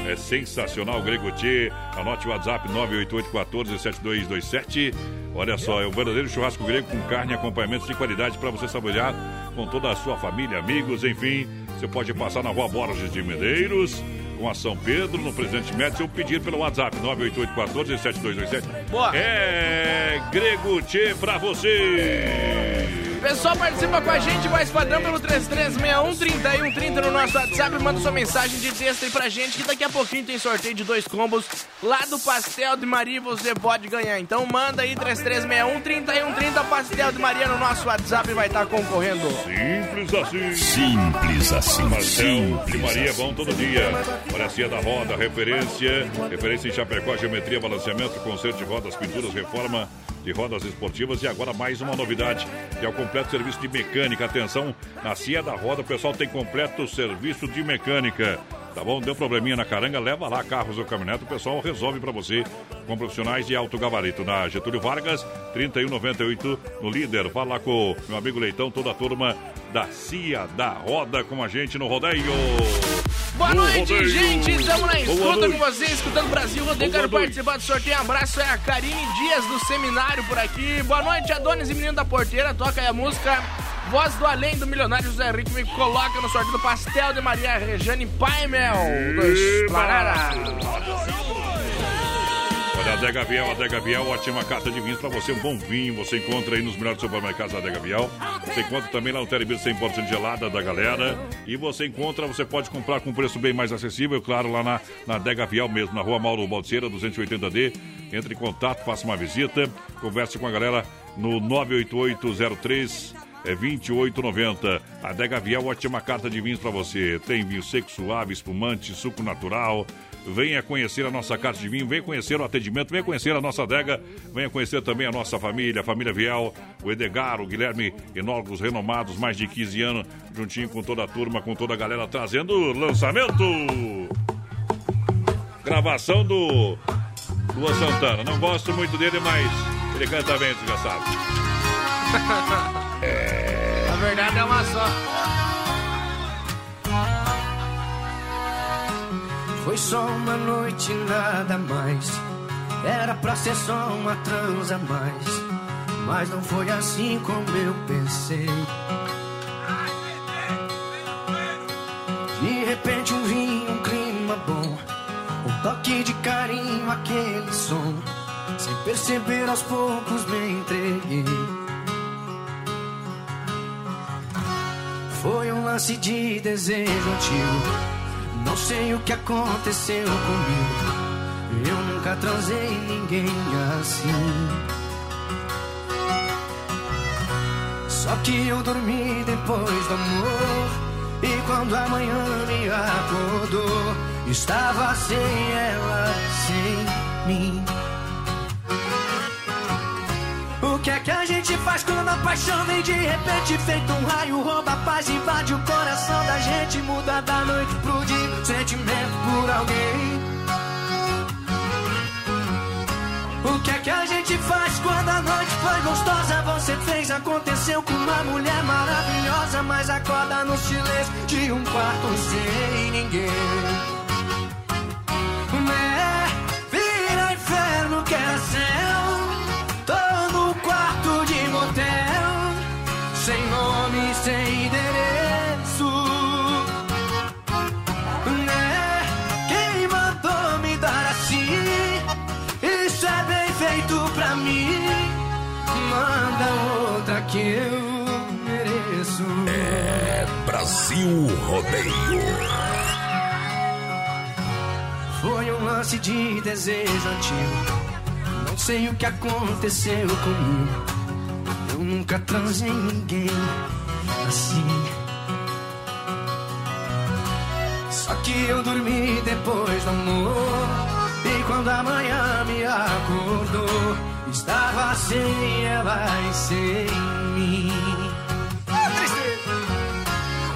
É sensacional, Gregoti. Anote o WhatsApp nove oito oito, um quatro, sete dois dois sete. Olha só, é um verdadeiro churrasco grego com carne e acompanhamentos de qualidade para você saborear com toda a sua família, amigos, enfim. Você pode passar na Rua Borges de Medeiros, com a São Pedro, no Presidente Médici, ou pedir pelo WhatsApp nove oito oito, um quatro, sete dois dois sete. Boa. É Grego Tchê pra você. Pessoal, participa com a gente, mais padrão pelo três três seis um, três um três zero no nosso WhatsApp. Manda sua mensagem de texto aí pra gente, que daqui a pouquinho tem sorteio de dois combos lá do Pastel de Maria e você pode ganhar. Então manda aí três três seis um, três um três zero Pastel de Maria no nosso WhatsApp e vai estar concorrendo. Simples assim. Simples assim. Pastel de Maria é bom todo dia. Pracinha da Roda, referência. Referência em Chapecó, geometria, balanceamento, conserto de rodas, pinturas, reforma de rodas esportivas e agora mais uma novidade, que é o completo serviço de mecânica. Atenção, na Cia da Roda, o pessoal tem completo serviço de mecânica. Tá bom? Deu probleminha na caranga, leva lá carros ou caminhonete, o pessoal resolve pra você com profissionais de alto gabarito. Na Getúlio Vargas, trinta e um noventa e oito, no Líder. Fala lá com meu amigo Leitão, toda a turma da Cia da Roda com a gente no Rodeio. Boa noite, Rodeio. Gente! Estamos na escuta com vocês, escutando Brasil Rodeio. Quero participar do sorteio. Um abraço, é a Karine Dias do Seminário por aqui. Boa noite, Adonis e Menino da Porteira. Toca aí a música Voz do Além do Milionário José Henrique, me coloca no sorteio do Pastel de Maria. Rejane Paimel, dos Clarara. Olha da Adega Viel. Adega Viel, ótima carta de vinhos para você. Um bom vinho você encontra aí nos melhores supermercados da Adega Viel. Você encontra também lá no Terebir cem por cento gelada da galera. E você encontra, você pode comprar com preço bem mais acessível, claro, lá na, na Adega Viel mesmo, na rua Mauro Baldeceira, duzentos e oitenta D. Entre em contato, faça uma visita, converse com a galera no nove oito oito zero três vinte e oito noventa. Adega Viel, ótima carta de vinhos para você. Tem vinho seco, suave, espumante, suco natural. Venha conhecer a nossa carta de vinho, venha conhecer o atendimento, venha conhecer a nossa adega, venha conhecer também a nossa família, a família Viel, o Edgar, o Guilherme, enólogos renomados, mais de quinze anos, juntinho com toda a turma, com toda a galera, trazendo o lançamento. Gravação do Luan Santana. Não gosto muito dele, mas ele canta bem, desgraçado. É... A verdade é uma só. Foi só uma noite e nada mais. Era pra ser só uma transa a mais, mas não foi assim como eu pensei. De repente um vinho, um clima bom, um toque de carinho, aquele som. Sem perceber aos poucos me entreguei. Foi um lance de desejo antigo. Não sei o que aconteceu comigo. Eu nunca transei ninguém assim. Só que eu dormi depois do amor, e quando a manhã me acordou, estava sem ela, sem mim. O que é que a gente faz quando a paixão vem de repente? Feito um raio, rouba a paz, invade o coração da gente. Muda da noite pro dia, sentimento por alguém. O que é que a gente faz quando a noite foi gostosa? Você fez, aconteceu com uma mulher maravilhosa, mas acorda no silêncio de um quarto sem ninguém. É, vira inferno que é céu. Quarto de motel, sem nome, sem endereço, né? Quem mandou me dar assim? Isso é bem feito pra mim. Manda outra que eu mereço. É Brasil Rodeio. Foi um lance de desejo antigo. Não sei o que aconteceu comigo. Eu nunca transei ninguém assim. Só que eu dormi depois do amor, e quando a manhã me acordou, estava sem ela e sem mim.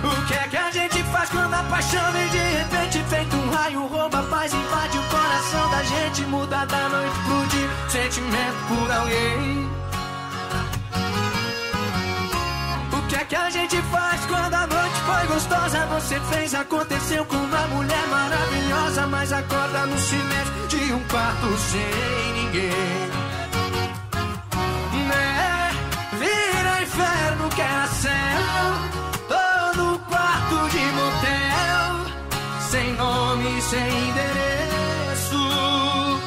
O que é que a gente faz quando a paixão vem de repente? Feito um raio, rouba a paz, invade o coração da gente. Muda da noite pro dia, sentimento por alguém. O que é que a gente faz quando a noite foi gostosa? Você fez, aconteceu com uma mulher maravilhosa, mas acorda no silêncio de um quarto sem ninguém. Né? Vira inferno que é céu. De motel, sem nome, sem endereço.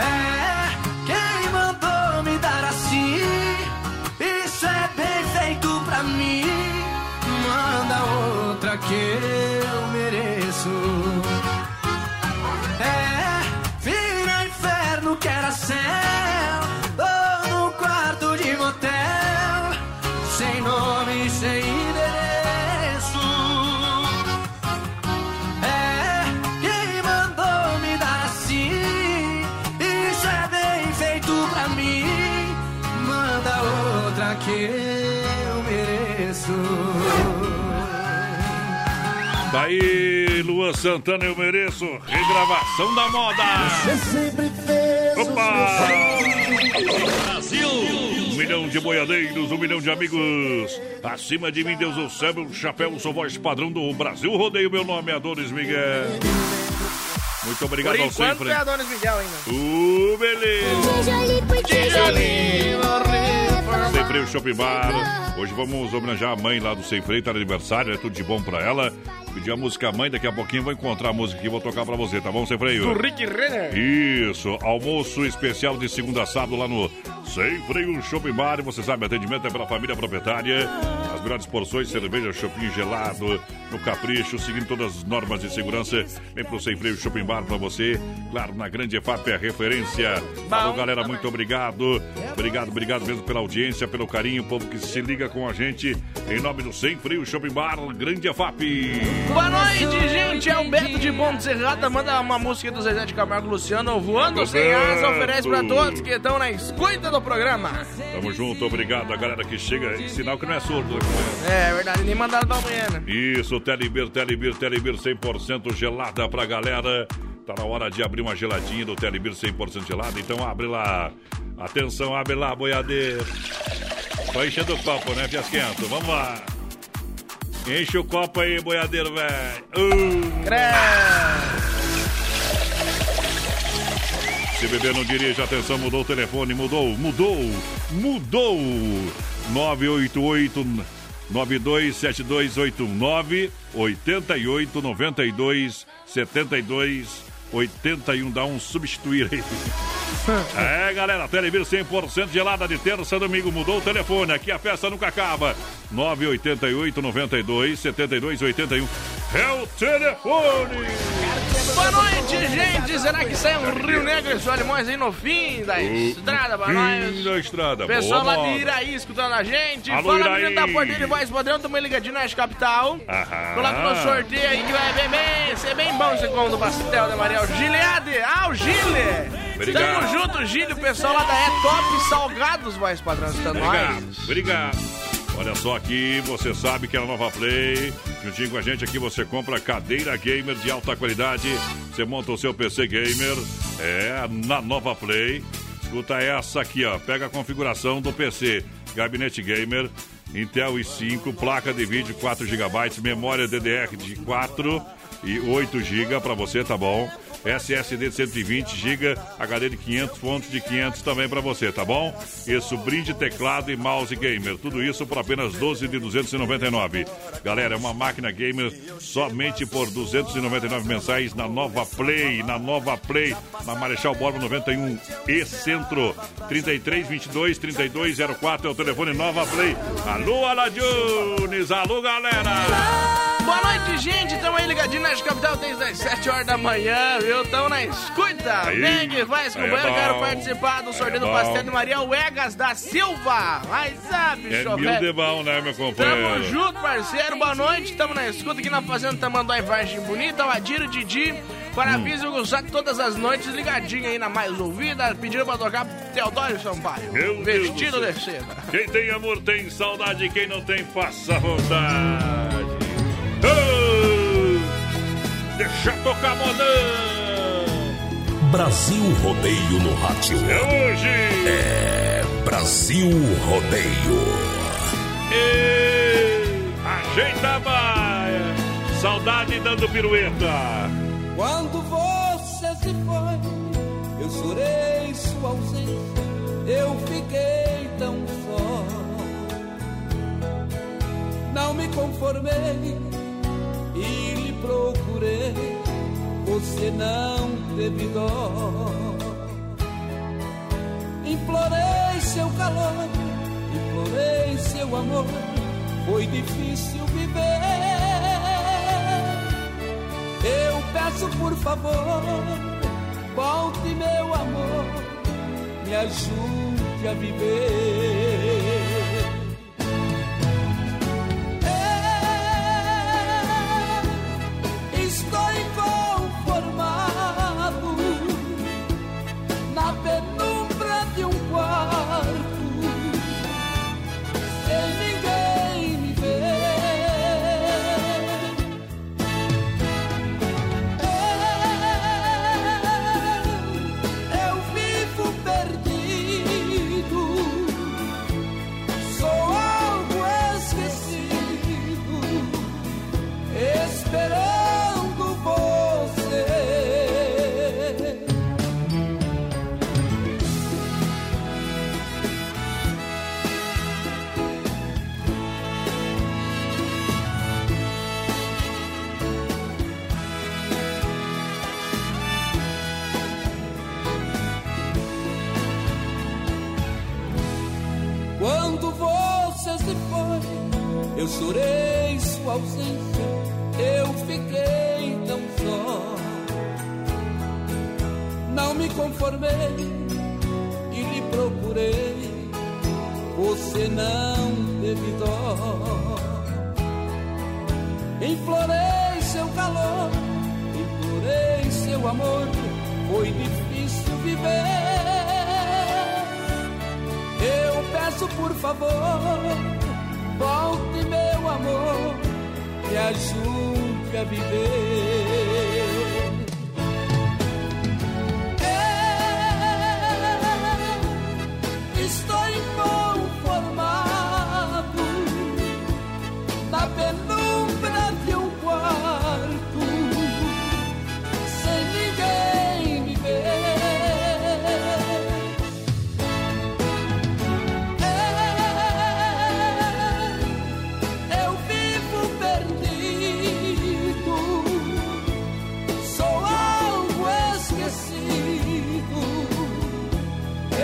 É, quem mandou me dar assim? Isso é bem feito pra mim. Manda outra que eu mereço. É, vira inferno que era céu, ou no quarto de motel, sem nome, sem endereço. Que eu mereço. Daí, Luan Santana, eu mereço. Regravação da moda. Opa! Brasil! Um milhão de boiadeiros, um milhão de amigos. Acima de mim, Deus o céu, meu chapéu, sou voz padrão do Brasil Rodeio. Meu nome é Adonis Miguel. Muito obrigado ao sempre. Por enquanto é Adonis Miguel ainda. Uh, beleza! Tijolinho, tijolinho. Sem Freio Shopping Bar. Hoje vamos homenagear a mãe lá do Sem Freio, tá no aniversário, é tudo de bom pra ela. Pedi a música mãe, daqui a pouquinho vou encontrar a música que vou tocar pra você, tá bom, sem freio? Do Rick Renner. Isso, almoço especial de segunda a sábado lá no Sem Freio Shopping Bar. Você sabe, atendimento é pela família proprietária. As melhores porções, cerveja, shopping gelado, no capricho, seguindo todas as normas de segurança. Vem pro Sem Freio Shopping Bar pra você. Claro, na Grande F A P é referência. Falou, galera, muito obrigado. Obrigado, obrigado mesmo pela audiência, pelo carinho, o povo que se liga com a gente. Em nome do Sem Freio Shopping Bar, Grande F A P. Boa noite, gente. Alberto de Ponte Serrata manda uma música do Zezé de Camargo Luciano. Voando Sem Asa oferece pra todos que estão na escuta do programa. Tamo junto, obrigado a galera que chega. É sinal que não é surdo. É, é verdade, nem mandaram da manhã, né? Isso, Telebir, Telebir, Telebir cem por cento gelada pra galera. Tá na hora de abrir uma geladinha do Telebir cem por cento gelada, então abre lá. Atenção, abre lá, boiadeiro. Só enchendo o copo, né, Fiasquento? Vamos lá. Enche o copo aí, boiadeiro, velho. Uh. Se beber não dirige, atenção, mudou o telefone, mudou, mudou, mudou. nove oito oito, nove dois sete dois oito nove, oito oito nove dois sete dois oito um. Dá um substituir aí. É, galera, Telebir cem por cento gelada de terça a domingo. Mudou o telefone, aqui a festa nunca acaba. nove oito oito, nove dois sete dois oito um é o telefone. Boa noite, gente. Será que sai um Rio Negro e Solimões aí no fim da estrada? Boa noite. Fim da estrada. Pessoal lá de Iraí escutando a gente. Alô, fala, menino da porteira e voz padrão. Tamo ligadinho na Oeste Capital. Coloca no sorteio aí que vai bem, bem. Ser bem bom esse combo do Pastel de Maria. Gileade. Ah, o Gile. Obrigado. Tamo junto, Gílio, o pessoal lá da É Top Salgados, mais padrão, está no ar. Obrigado, obrigado. Olha só aqui, você sabe que é a Nova Play. Juntinho com a gente aqui você compra cadeira gamer de alta qualidade. Você monta o seu P C gamer, é, na Nova Play. Escuta essa aqui, ó. Pega a configuração do P C, gabinete gamer, Intel i cinco, placa de vídeo quatro gigabytes, memória D D R de quatro e oito gigabytes pra você, tá bom? S S D de cento e vinte gigabytes, H D de quinhentos, fonte de quinhentos também pra você, tá bom? Isso, brinde, teclado e mouse gamer. Tudo isso por apenas doze de duzentos e noventa e nove. Galera, é uma máquina gamer somente por duzentos e noventa e nove mensais na Nova Play, na Nova Play, na Marechal Borba noventa e um e Centro. trinta e três, vinte e dois, trinta e dois, zero quatro é o telefone Nova Play. Alô, Aladunes, alô, galera! Boa noite, gente. Tamo aí ligadinho na Capital desde as sete horas da manhã, viu? Tamo na escuta. Vem que vai, acompanhando. Quero participar do sorteio do Pastel de Maria Uegas da Silva. Mas sabe, bicho, velho. É mil de bom, né, meu companheiro? Tamo junto, parceiro. Boa noite. Tamo na escuta aqui na Fazenda Tamanduá e Vargem Bonita. O Adiro, o Didi. Parabéns, hum. o Gusttavo, todas as noites ligadinho aí na Mais Ouvida. Pediram pra tocar Teodoro Sampaio. Meu vestido de seda. Quem tem amor tem saudade. Quem não tem, faça vontade. Oh, deixa tocar modão. Brasil Rodeio no rádio. É hoje. É Brasil Rodeio. Ei, ajeita a baia. Saudade dando pirueta. Quando você se foi, eu chorei sua ausência. Eu fiquei tão só. Não me conformei e lhe procurei, você não teve dó. Implorei seu calor, implorei seu amor, foi difícil viver. Eu peço por favor, volte meu amor, me ajude a viver. Estou inconformado na penumbra de um quarto, sem ninguém me ver. Eu, eu vivo perdido se foi, eu chorei sua ausência, eu fiquei tão só. Não me conformei e lhe procurei, você não teve dó. Implorei seu calor, implorei seu amor, foi difícil viver. Eu peço por favor, volte meu amor, me ajude a viver. Eu estou inconformado na penumbra de um quarto, sem ninguém me ver.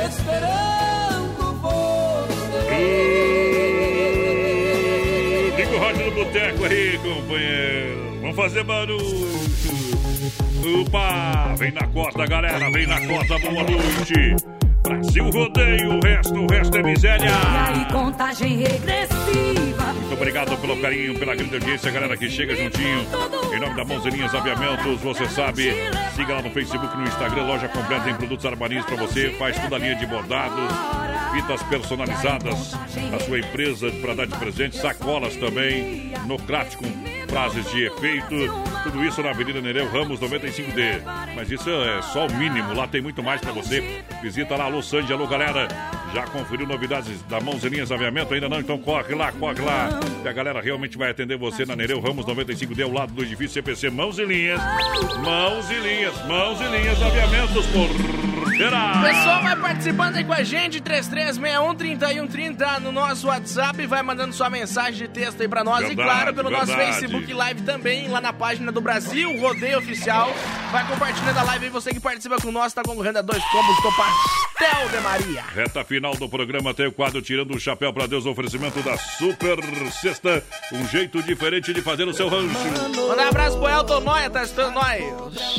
Esperando você. Fica o Rock do Boteco aí, companheiro. Vamos fazer barulho. Opa! Vem na costa, galera. Vem na costa, boa noite. Brasil Rodeio, o resto, o resto é miséria. E aí, contagem regressiva. Muito obrigado pelo carinho, pela grande audiência, galera que chega juntinho. Em nome da Mãozinhas Aviamentos, você sabe, siga lá no Facebook, no Instagram, loja completa em produtos armarinhos pra você, faz toda a linha de bordados, fitas personalizadas na sua empresa para dar de presente, sacolas também, no craft com frases de efeito. Tudo isso na Avenida Nereu Ramos noventa e cinco D. Mas isso é só o mínimo, lá tem muito mais pra você. Visita lá, alô Sandy, alô galera. Já conferiu novidades da Mãozinhas Aviamento? Ainda não? Então corre lá, corre lá. E a galera realmente vai atender você na Nereu Ramos noventa e cinco D, ao lado do edifício C P C. Mãozinhas, Mãozinhas, Mãozinhas Aviamentos, porra. Pessoal, vai participando aí com a gente, três três seis um, três um três zero no nosso WhatsApp. Vai mandando sua mensagem de texto aí pra nós. Verdade, e claro, pelo verdade. nosso Facebook Live também, lá na página do Brasil Rodeio Oficial. Vai compartilhando a live aí, você que participa com nós, tá concorrendo a dois combos do Pastel de Maria. Reta final do programa, tem o quadro Tirando o Chapéu pra Deus, oferecimento da Super Sexta, um jeito diferente de fazer o seu rancho. Manda um abraço pro Elton Noia, tá escutando nós.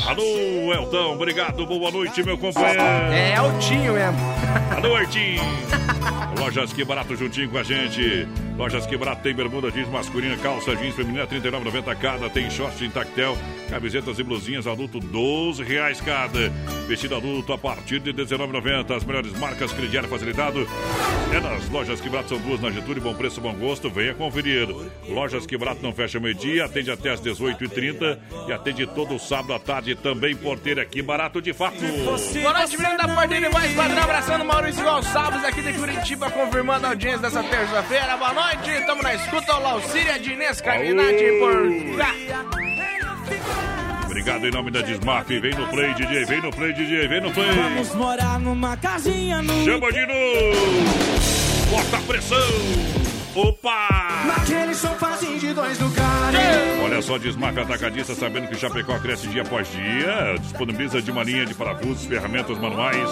Alô, Elton, obrigado, boa noite, meu companheiro. É, Eltinho mesmo. Alô, Eltinho. Lojas Kibarato juntinho com a gente. Lojas Kibarato tem bermuda jeans masculina, calça jeans feminina, trinta e nove reais e noventa centavos cada, tem shorts em tactel, camisetas e blusinhas adulto, doze reais cada. Vestido adulto a partir de dezenove reais e noventa centavos. As melhores marcas, crediário facilitado. É nas Lojas Quebrato, são duas na Getúlio, bom preço, bom gosto, venha conferir. Lojas Quebrato não fecha meio-dia, atende até às dezoito e trinta e atende todo sábado à tarde também. Porteira aqui, barato de fato. Boa noite, menino da Porteira e mais padrão, abraçando Maurício Gonçalves aqui de Curitiba, confirmando a audiência dessa terça-feira. Boa noite, estamos na escuta, o Laucíria de Inês Carminati por cá. Obrigado em nome da Dismap. Vem no play, D J. Vem no play, D J. Vem no play. Vamos morar numa casinha no... Chama de novo. Bota a pressão. Opa! Naquele sofazinho de dois lugares. Olha só, Desmarca Atacadista, sabendo que o Chapecó cresce dia após dia, disponibiliza de uma linha de parafusos, ferramentas manuais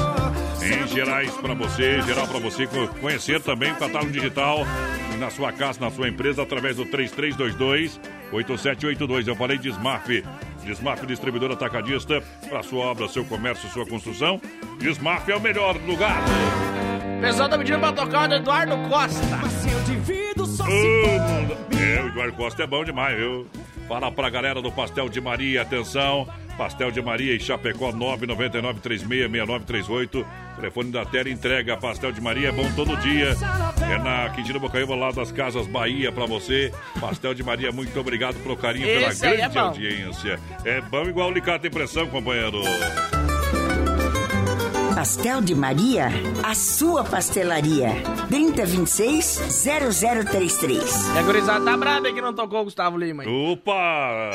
em gerais para você, geral para você conhecer também o catálogo digital na sua casa, na sua empresa, através do três três dois dois, oito sete oito dois. Eu falei Desmarque. Desmarque, distribuidor atacadista para sua obra, seu comércio, sua construção. Desmarque é o melhor lugar. O pessoal tá pedindo pra tocar o Eduardo Costa. Oh, é, o Eduardo Costa é bom demais, viu? Fala pra galera do Pastel de Maria, atenção. Pastel de Maria em Chapecó, nove nove nove, três seis seis, nove três oito. Telefone da tela entrega. Pastel de Maria é bom todo dia. É na Quintino Bocaiúva, lá das Casas Bahia, pra você. Pastel de Maria, muito obrigado pelo carinho, pela Esse grande é audiência. É bom igual o Licata Impressão, companheiro. Pastel de Maria, a sua pastelaria. trinta, vinte e seis, zero zero trinta e três. E a gurizada tá brava que não tocou o Gusttavo Lima. Hein? Opa!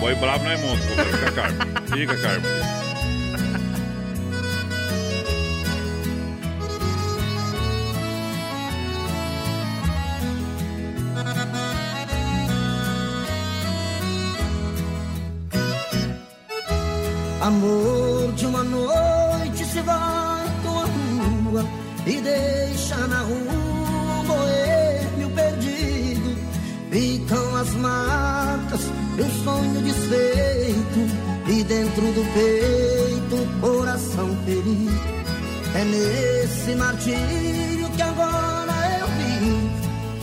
Foi bravo, não é monstro. Fica calmo. Fica calmo. Amor de uma noite se vai à tua rua e deixa na rua um boêmio perdido. Ficam as marcas de um sonho desfeito e dentro do peito um coração ferido. É nesse martírio que agora eu vivo.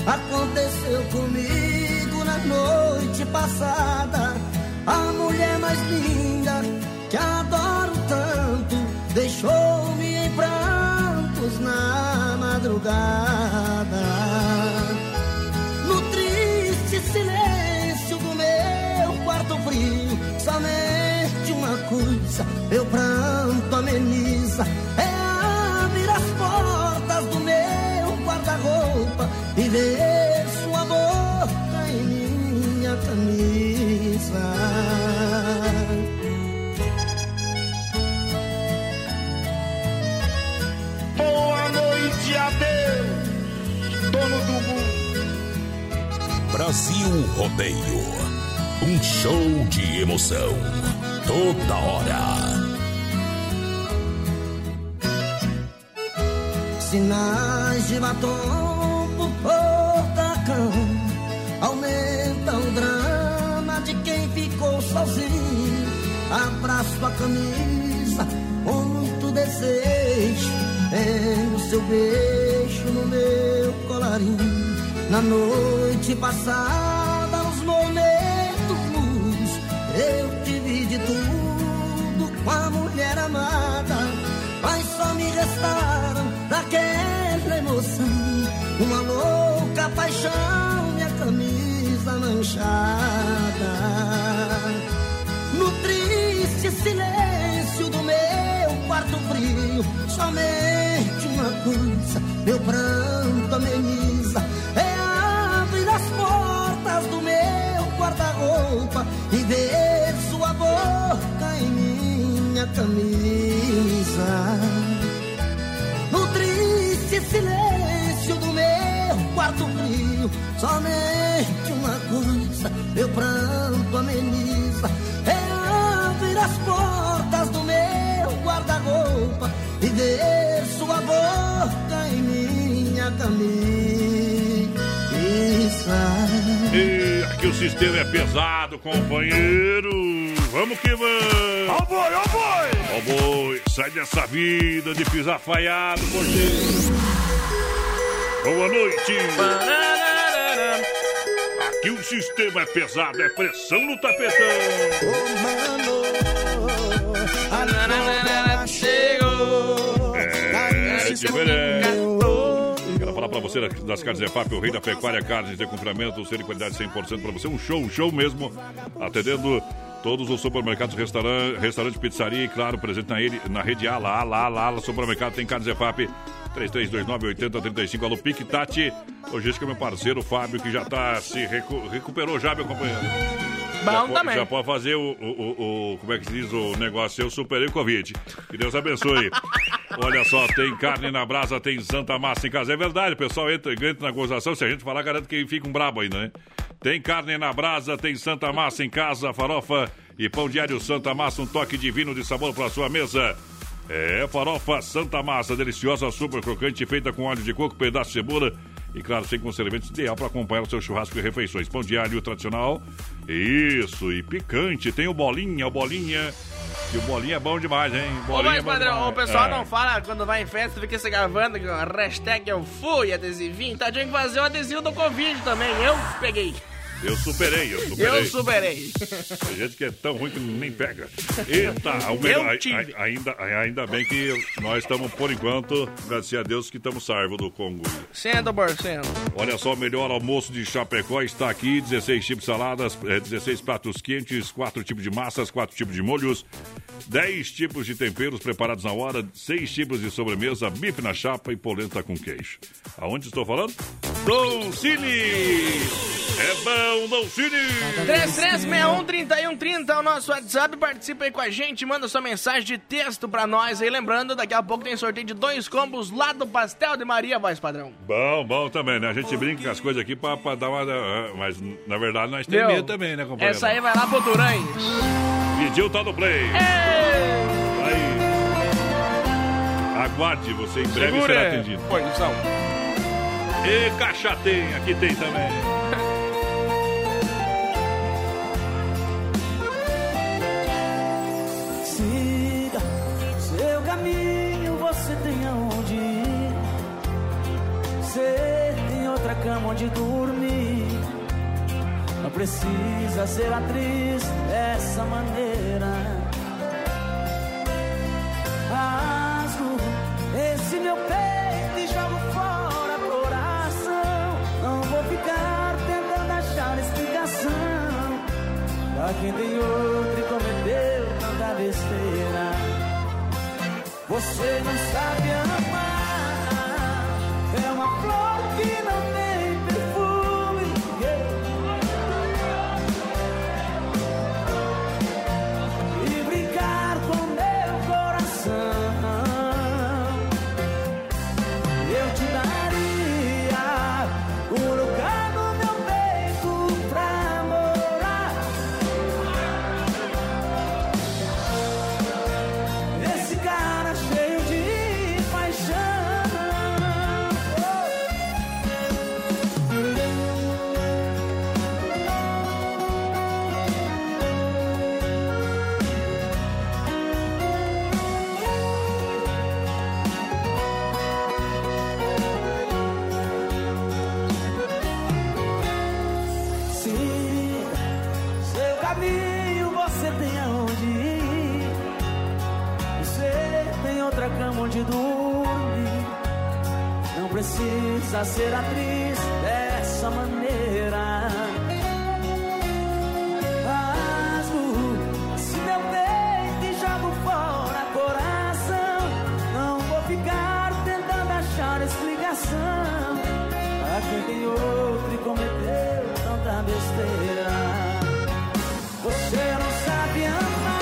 Aconteceu comigo na noite passada. A mulher mais linda que adoro tanto deixou-me em prantos na madrugada. No triste silêncio do meu quarto frio, somente uma coisa meu pranto ameniza, é abrir as portas do meu guarda-roupa e ver sua boca em minha camisa. Adeus, dono do mundo. Brasil Rodeio, um show de emoção toda hora. Sinais de batom por portacão aumentam o drama de quem ficou sozinho. Abraço a camisa com muito desejo. Tenho seu beijo no meu colarinho. Na noite passada, os momentos luz, eu tive de tudo com a mulher amada, mas só me restaram daquela emoção uma louca paixão, minha camisa manchada. No triste silêncio do meu quarto frio, somente uma coisa meu pranto ameniza, é abrir as portas do meu guarda-roupa e ver sua boca em minha camisa. No triste silêncio do meu quarto frio, somente uma coisa meu pranto ameniza, é abrir as portas do meu guarda-roupa e ver sua boca em minha camisa. E aqui o sistema é pesado, companheiro. Vamos que vamos. Ó o boi, ó o boi. Ó o boi, sai dessa vida de pisar falhado, porteiro. Boa noite. Aqui o sistema é pesado, é pressão no tapetão. Oh, mano, a nana chegou. Quero falar pra você das Casas F A P, o rei da pecuária, carnes de comprimento, ser de qualidade cem por cento pra você. Um show, um show mesmo, atendendo todos os supermercados, restaurantes, restaurante, pizzaria e, claro, presente na, ele, na rede A, lá, lá, lá, lá, supermercado, tem Casas F A P, três três dois nove, oito zero três cinco. Alô, Pique Tati, logística, meu parceiro, Fábio, que já tá, se recu- recuperou já, meu companheiro. Bom já também. Pode, já pode fazer o, o, o, como é que se diz o negócio, eu superei o Covid. Que Deus abençoe. Olha só, tem carne na brasa, tem Santa Massa em casa. É verdade, o pessoal entra, entra na gozação. Se a gente falar, garanto que fica um brabo ainda, né? Tem carne na brasa, tem Santa Massa em casa, farofa e pão diário Santa Massa, um toque divino de sabor para sua mesa. É, farofa Santa Massa, deliciosa, super crocante, feita com óleo de coco, pedaço de cebola e, claro, sem conservantes, ideal para acompanhar o seu churrasco e refeições. Pão de alho tradicional, isso, e picante. Tem o bolinha, o bolinha, e o bolinha é bom demais, hein? Bolinha, ô, mas, é bom padrão, demais. O pessoal é. não fala quando vai em festa, fica se gravando, hashtag eu fui, adesivinho, tá? Tinha que fazer o adesivo do Covid também, eu peguei. Eu superei, eu superei. Eu superei. Tem gente que é tão ruim que nem pega. Eita, o melhor, a, a, ainda, ainda bem que nós estamos, por enquanto, graças a Deus, que estamos salvos do Congo. cem por cento. Olha só, o melhor almoço de Chapecó está aqui. dezesseis tipos de saladas, dezesseis pratos quentes, quatro tipos de massas, quatro tipos de molhos, dez tipos de temperos preparados na hora, seis tipos de sobremesa, bife na chapa e polenta com queijo. Aonde estou falando? Doncini! É bom! Doncini! três três seis um, três um três zero é o nosso WhatsApp, participa aí com a gente, manda sua mensagem de texto pra nós aí, lembrando, daqui a pouco tem sorteio de dois combos lá do Pastel de Maria, voz padrão. Bom, bom também, né? A gente brinca com as coisas aqui pra, pra dar uma... Mas, na verdade, nós temos medo também, né, companheiro? Essa aí vai lá pro Durães. Pediu, tá no play. Ei! Aí. Aguarde, você em breve Segure. será atendido. Pois não. E Caixa tem, aqui tem também. Siga seu caminho, você tem aonde ir. Você tem outra cama onde dormir. Não precisa ser atriz dessa maneira. Rasgo esse meu peito e jogo fora, coração. Não vou ficar tentando achar explicação pra quem tem outro e cometeu tanta besteira. Você não sabe amar, é uma flor que não tem perfume, yeah. E brincar com meu coração, onde dormir. Não precisa ser atriz dessa maneira. Rasgo se meu peito e jogo fora, coração. Não vou ficar tentando achar explicação pra quem tem outro e cometeu tanta besteira. Você não sabe amar.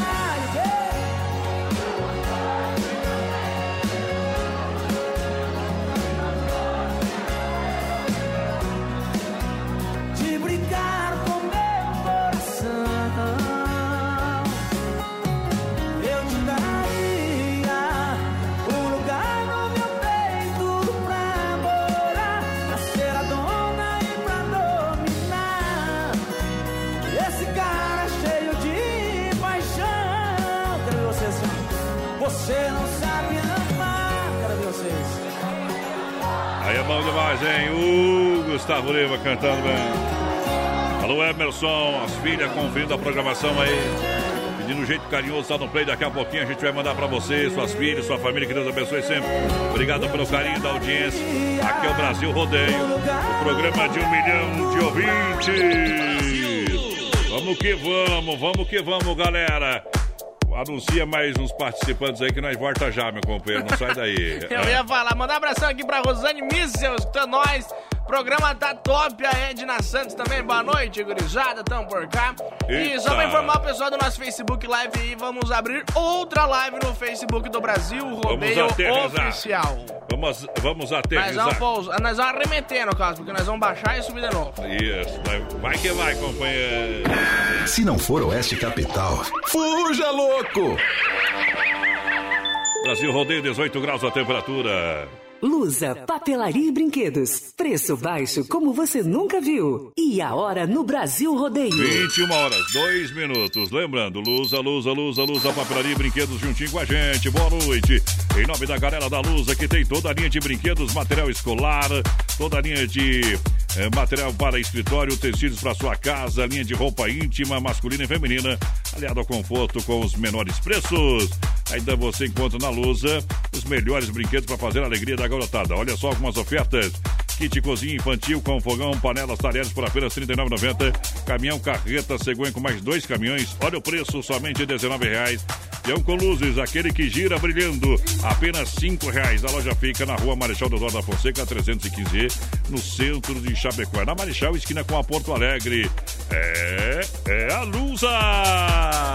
Você não sabe amar. Cadê vocês? Aí é bom demais, hein? O Gusttavo Lima cantando bem. Alô, Emerson, as filhas conferindo a programação aí. Pedindo um jeito carinhoso, tá no play. Daqui a pouquinho a gente vai mandar pra você, suas filhas, sua família. Que Deus abençoe sempre. Obrigado pelo carinho da audiência. Aqui é o Brasil Rodeio, o programa de um milhão de ouvintes. Vamos que vamos, vamos que vamos, galera. Anuncia mais uns participantes aí que nós volta já, meu companheiro, não sai daí. Eu ia falar, mandar um abração aqui pra Rosane Míssel, escutando nós. Programa tá top, a Edna Santos também, boa noite, gurizada, tamo por cá. Eita. E só pra informar o pessoal do nosso Facebook Live aí, vamos abrir outra live no Facebook do Brasil Rodeio Oficial. Vamos, vamos aterrizar. Nós vamos, pousa, nós vamos arremeter, no caso, porque nós vamos baixar e subir de novo. Isso, vai que vai, companheiro. Se não for Oeste Capital, fuja, louco! Brasil Rodeio, dezoito graus a temperatura. Lusa, papelaria e brinquedos. Preço baixo como você nunca viu. E a hora no Brasil Rodeio. vinte e uma horas, dois minutos. Lembrando, Lusa, Lusa, Lusa, Lusa, papelaria e brinquedos juntinho com a gente. Boa noite. Em nome da galera da Lusa, que tem toda a linha de brinquedos, material escolar, toda a linha de é, material para escritório, tecidos para sua casa, linha de roupa íntima, masculina e feminina, aliado ao conforto com os menores preços. Ainda você encontra na Lusa os melhores brinquedos para fazer a alegria da garotada. Olha só algumas ofertas. Kit cozinha infantil com fogão, panelas, talheres por apenas trinta e nove reais e noventa centavos. Caminhão carreta cegonha com mais dois caminhões. Olha o preço, somente dezenove reais. Leão com luzes, aquele que gira brilhando, apenas cinco reais. A loja fica na rua Marechal Deodoro da Fonseca, trezentos e quinze, no centro de Chapecó. Na Marechal, esquina com a Porto Alegre. É, é a Lusa!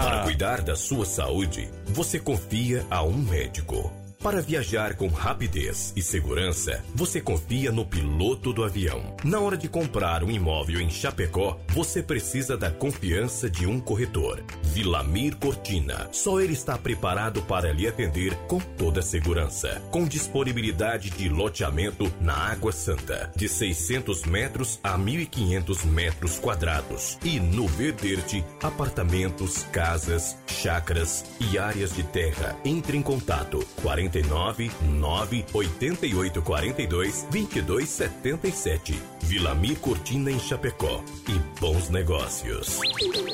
Para cuidar da sua saúde, você confia a um médico. Para viajar com rapidez e segurança, você confia no piloto do avião. Na hora de comprar um imóvel em Chapecó, você precisa da confiança de um corretor. Vilamir Cortina. Só ele está preparado para lhe atender com toda segurança. Com disponibilidade de loteamento na Água Santa, de seiscentos metros a mil e quinhentos metros quadrados. E no Verdete, apartamentos, casas, chacras e áreas de terra. Entre em contato quarenta e nove, nove oito oito quatro dois, dois dois sete sete. Vilamir Cortina em Chapecó. E bons negócios.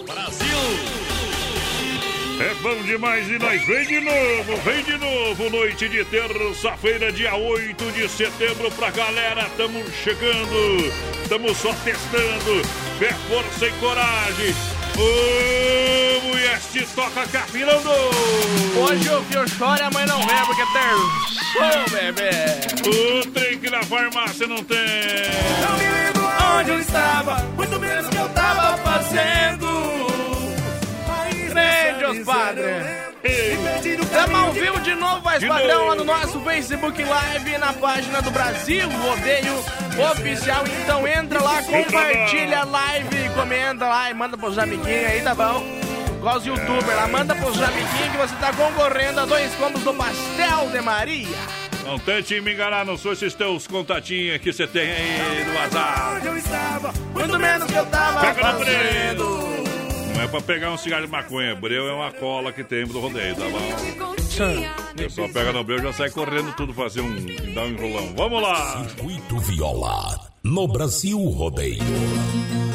Brasil! É bom demais e nós vem de novo, vem de novo, noite de terça-feira, dia oito de setembro pra galera, tamo chegando, tamo só testando, é força e coragem, ô mulher, se toca capirão do... Hoje o filho chora, a mãe não vê, porque tem bebê. O trem que na farmácia não tem. Não me lembro onde eu estava, muito menos o que eu tava fazendo. Os padres. Estamos ao vivo de novo, mais de padrão, novo. Lá no nosso Facebook Live, na página do Brasil Rodeio Oficial. Então entra lá, compartilha a live, comenta lá e manda pros amiguinhos aí, tá bom? Igual os youtubers lá, manda pros amiguinhos que você tá concorrendo a dois combos do Pastel de Maria. Não tente enganar, não sou esses teus contatinhos que você tem aí no azar. Muito menos que eu tava fazendo. Não é pra pegar um cigarro de maconha, breu é uma cola que tem do rodeio, tá bom? O pessoal pega no breu e já sai correndo tudo, fazer um, dar um enrolão. Vamos lá! Circuito Viola, no Brasil Rodeio.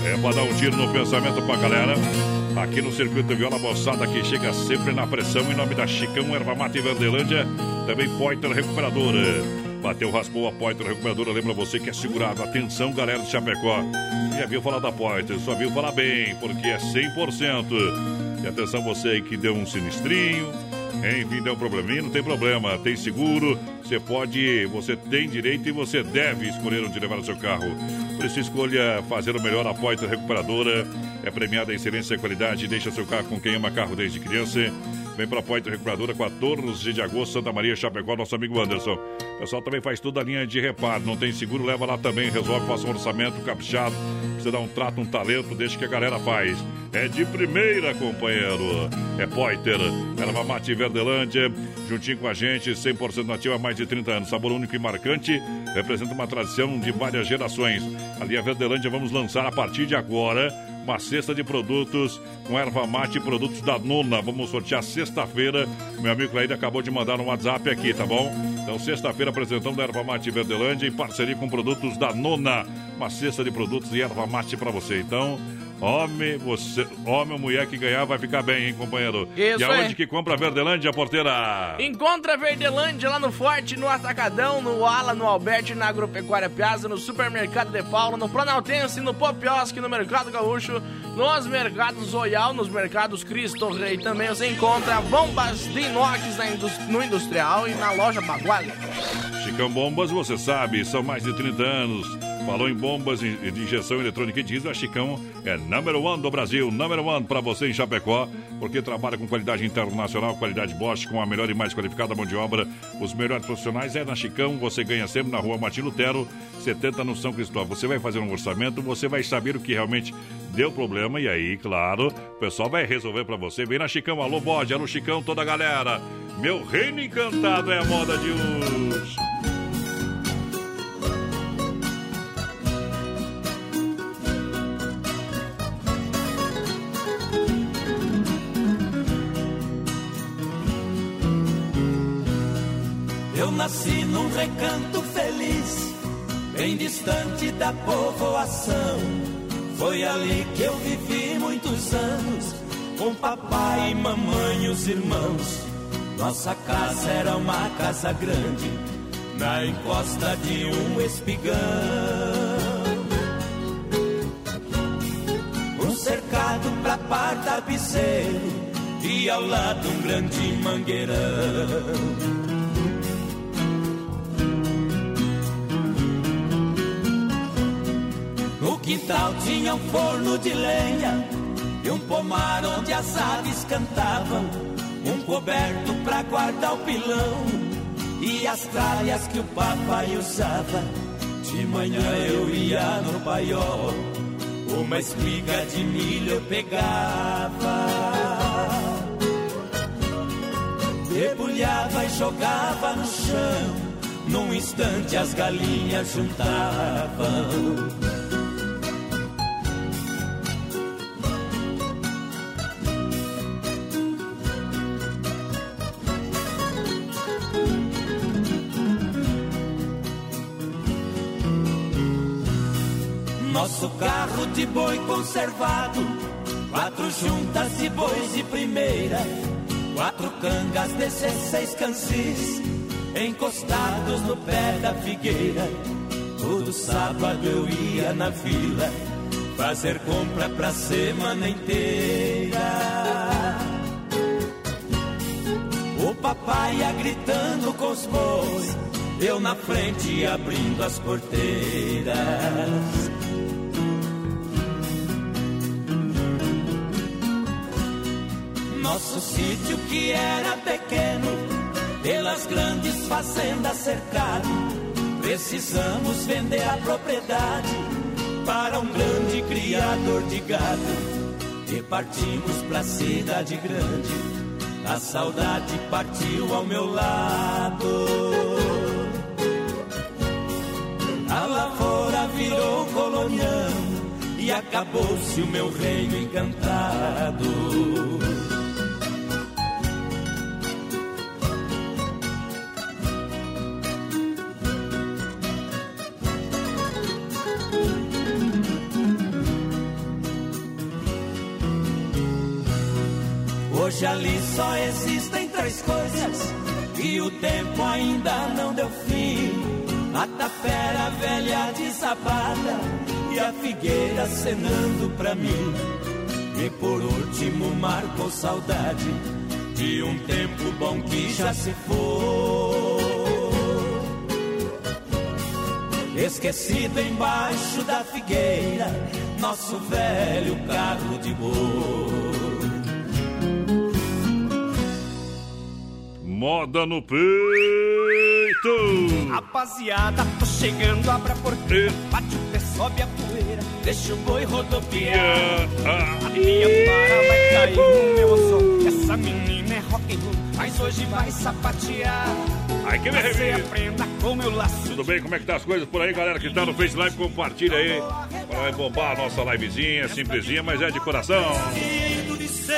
É pra dar um tiro no pensamento pra galera. Aqui no Circuito Viola, moçada que chega sempre na pressão, em nome da Chicão, Erva Mata e Verdelândia, também Poiter Recuperadora. Bateu, raspou a Poiter Recuperadora. Lembra você que é segurado. Atenção, galera de Chapecó. Já viu falar da Poiter, só viu falar bem, porque é cem por cento. E atenção você aí que deu um sinistrinho, enfim, deu um probleminha, não tem problema. Tem seguro, você pode, você tem direito e você deve escolher onde levar o seu carro. Por isso, escolha fazer o melhor. A Poiter Recuperadora é premiada em excelência e qualidade. Deixa seu carro com quem ama carro desde criança. Vem para a Poiter Recuperadora, quatorze de agosto, Santa Maria, Chapecó, nosso amigo Anderson. O pessoal também faz toda a linha de reparo. Não tem seguro, leva lá também, resolve, faça um orçamento caprichado. Você dá um trato, um talento, deixa que a galera faz. É de primeira, companheiro. É Poiter, Erva Mate Verdelândia, juntinho com a gente, cem por cento nativa há mais de trinta anos. Sabor único e marcante, representa uma tradição de várias gerações. Ali a Verdelândia, vamos lançar a partir de agora uma cesta de produtos com erva mate e produtos da Nona. Vamos sortear sexta-feira. Meu amigo Cleide acabou de mandar um WhatsApp aqui, tá bom? Então, sexta-feira, apresentando a Erva Mate Verdelândia em parceria com produtos da Nona. Uma cesta de produtos e erva mate pra você. Então, homem, você, homem ou mulher que ganhar vai ficar bem, hein, companheiro? Isso, e aonde é que compra a Verdelândia, porteira? Encontra a Verdelândia lá no Forte, no Atacadão, no Ala, no Alberti, na Agropecuária Piazza, no Supermercado de Paula, no Planaltense, no Popiosque, no Mercado Gaúcho, nos Mercados Royal, nos Mercados Cristo Rei. Também você encontra bombas de inox na indus, no Industrial e na loja Baguala. Chicão Bombas, você sabe, são mais de trinta anos. Falou em bombas de injeção eletrônica e diesel, a Chicão é number one do Brasil, number one para você em Chapecó, porque trabalha com qualidade internacional, qualidade Bosch, com a melhor e mais qualificada mão de obra, os melhores profissionais é na Chicão, você ganha sempre na rua Martim Lutero, setenta no São Cristóvão. Você vai fazer um orçamento, você vai saber o que realmente deu problema e aí, claro, o pessoal vai resolver para você. Vem na Chicão, alô bode, alô Chicão, toda a galera. Meu Reino Encantado é a moda de hoje. Nasci num recanto feliz, bem distante da povoação. Foi ali que eu vivi muitos anos, com papai, mamãe e os irmãos. Nossa casa era uma casa grande, na encosta de um espigão. Um cercado pra par da piseiro, e ao lado um grande mangueirão. Quintal tinha um forno de lenha e um pomar onde as aves cantavam, um coberto pra guardar o pilão e as tralhas que o papai usava. De manhã eu ia no paiol, uma espiga de milho eu pegava, debulhava e jogava no chão. Num instante as galinhas juntavam. Nosso carro de boi conservado, quatro juntas de bois de primeira, quatro cangas, dezesseis cansis, encostados no pé da figueira. Todo sábado eu ia na vila fazer compra pra semana inteira. O papai ia gritando com os bois, eu na frente abrindo as porteiras. Nosso sítio que era pequeno, pelas grandes fazendas cercado, precisamos vender a propriedade para um grande criador de gado. E partimos pra cidade grande, a saudade partiu ao meu lado. A lavoura virou colonião e acabou-se o meu reino encantado. Hoje ali só existem três coisas e o tempo ainda não deu fim. A tapera velha desabada e a figueira acenando pra mim. E por último marcou saudade de um tempo bom que já se foi. Esquecido embaixo da figueira, nosso velho carro de boi. Moda no peito! Rapaziada, tô chegando, abra a porteira, bate o pé, sobe a poeira, deixa o boi rodopiar. A minha vara vai cair no meu osso, essa menina é rock and roll, mas hoje vai sapatear. Ai, que beleza! Você aprenda como eu laço. Tudo bem? Como é que tá as coisas por aí, galera que tá no Face Live? Compartilha aí, vai bombar a nossa livezinha, simplesinha, mas é de coração. Tudo seu,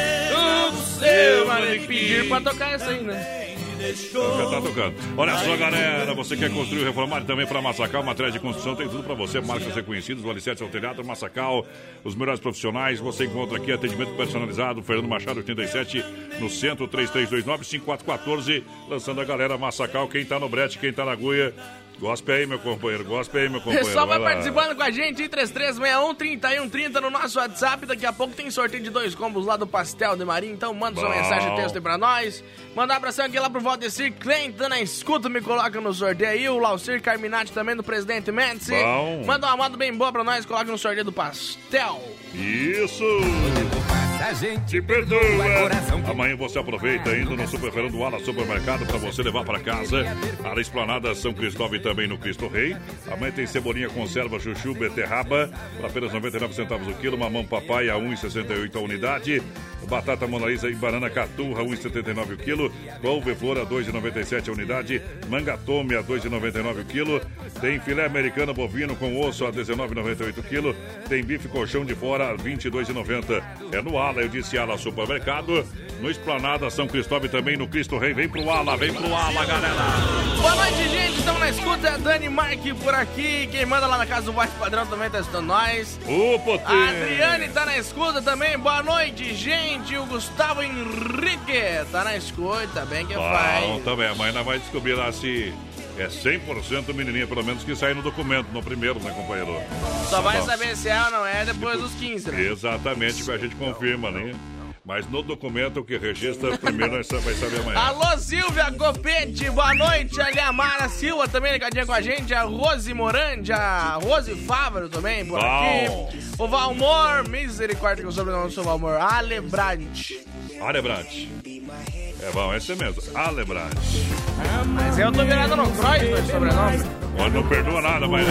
mas tem que pedir pra tocar essa aí, né? Já tá tocando. Olha só, galera, você quer construir, reformar e também para Massacal, materiais de construção, tem tudo para você, marcas reconhecidas, do alicerce ao telhado, Massacal, os melhores profissionais, você encontra aqui atendimento personalizado, Fernando Machado oitenta e sete, no centro, três três dois nove, cinco quatro um quatro, lançando a galera Massacal, quem tá no brete, quem tá na agulha. Gospe aí, meu companheiro, gospe aí, meu companheiro. Pessoal, vai, vai participando com a gente, três três seis um, três um três zero no nosso WhatsApp. Daqui a pouco tem sorteio de dois combos lá do Pastel de Maria, então manda Bom. sua mensagem, texto aí pra nós. Mandar um abração aqui lá pro Valdecir Cleiton, na escuta, me coloca no sorteio aí. O Laucir Carminati também, do Presidente Mendes. Bom. Manda uma moda bem boa pra nós, coloca no sorteio do Pastel. Isso! A gente perdoa. Amanhã você aproveita ainda no Super Feirão do Ala Supermercado para você levar para casa. A Esplanada São Cristóvão e também no Cristo Rei. Amanhã tem cebolinha, conserva, chuchu, beterraba por apenas noventa e nove centavos o quilo. Mamão papai a um real e sessenta e oito a unidade. Batata monalisa e banana caturra a um real e setenta e nove o quilo. Couve-flor a dois reais e noventa e sete a unidade. Manga tome a dois reais e noventa e nove o quilo. Tem filé americano bovino com osso a dezenove reais e noventa e oito o quilo. Tem bife colchão de fora a vinte e dois reais e noventa. É no Ala, eu disse Ala Supermercado, no Esplanada São Cristóvão e também no Cristo Rei. Vem pro Ala, vem pro Ala, galera. Boa noite, gente, estamos na escuta. É Dani Marque por aqui, quem manda lá na casa do Baixo Padrão também tá estando nós. O Potê. A Adriane tá na escuta também, boa noite, gente. O Gusttavo Henrique tá na escuta, bem que Bom, faz. Também, amanhã nós vamos descobrir lá se... É cem por cento menininha, pelo menos que sai no documento, no primeiro, né, companheiro? Só vai saber se é ou não é depois dos quinze, né? Exatamente, que a gente confirma, né? Mas no documento que registra, primeiro nós vai saber amanhã. Alô, Silvia Copete, boa noite. Ali a Mara Silva também ligadinha com a gente. A Rose Morandi, a Rose Fávaro também por Bom. aqui. O Valmor, misericórdia que eu sou o sobrenome do seu Valmor. Alebrante. Alebrante. É bom, esse mesmo. Alebrás. Mas eu tô virado no Freud, meu sobrenome. Olha, não perdoa nada, mas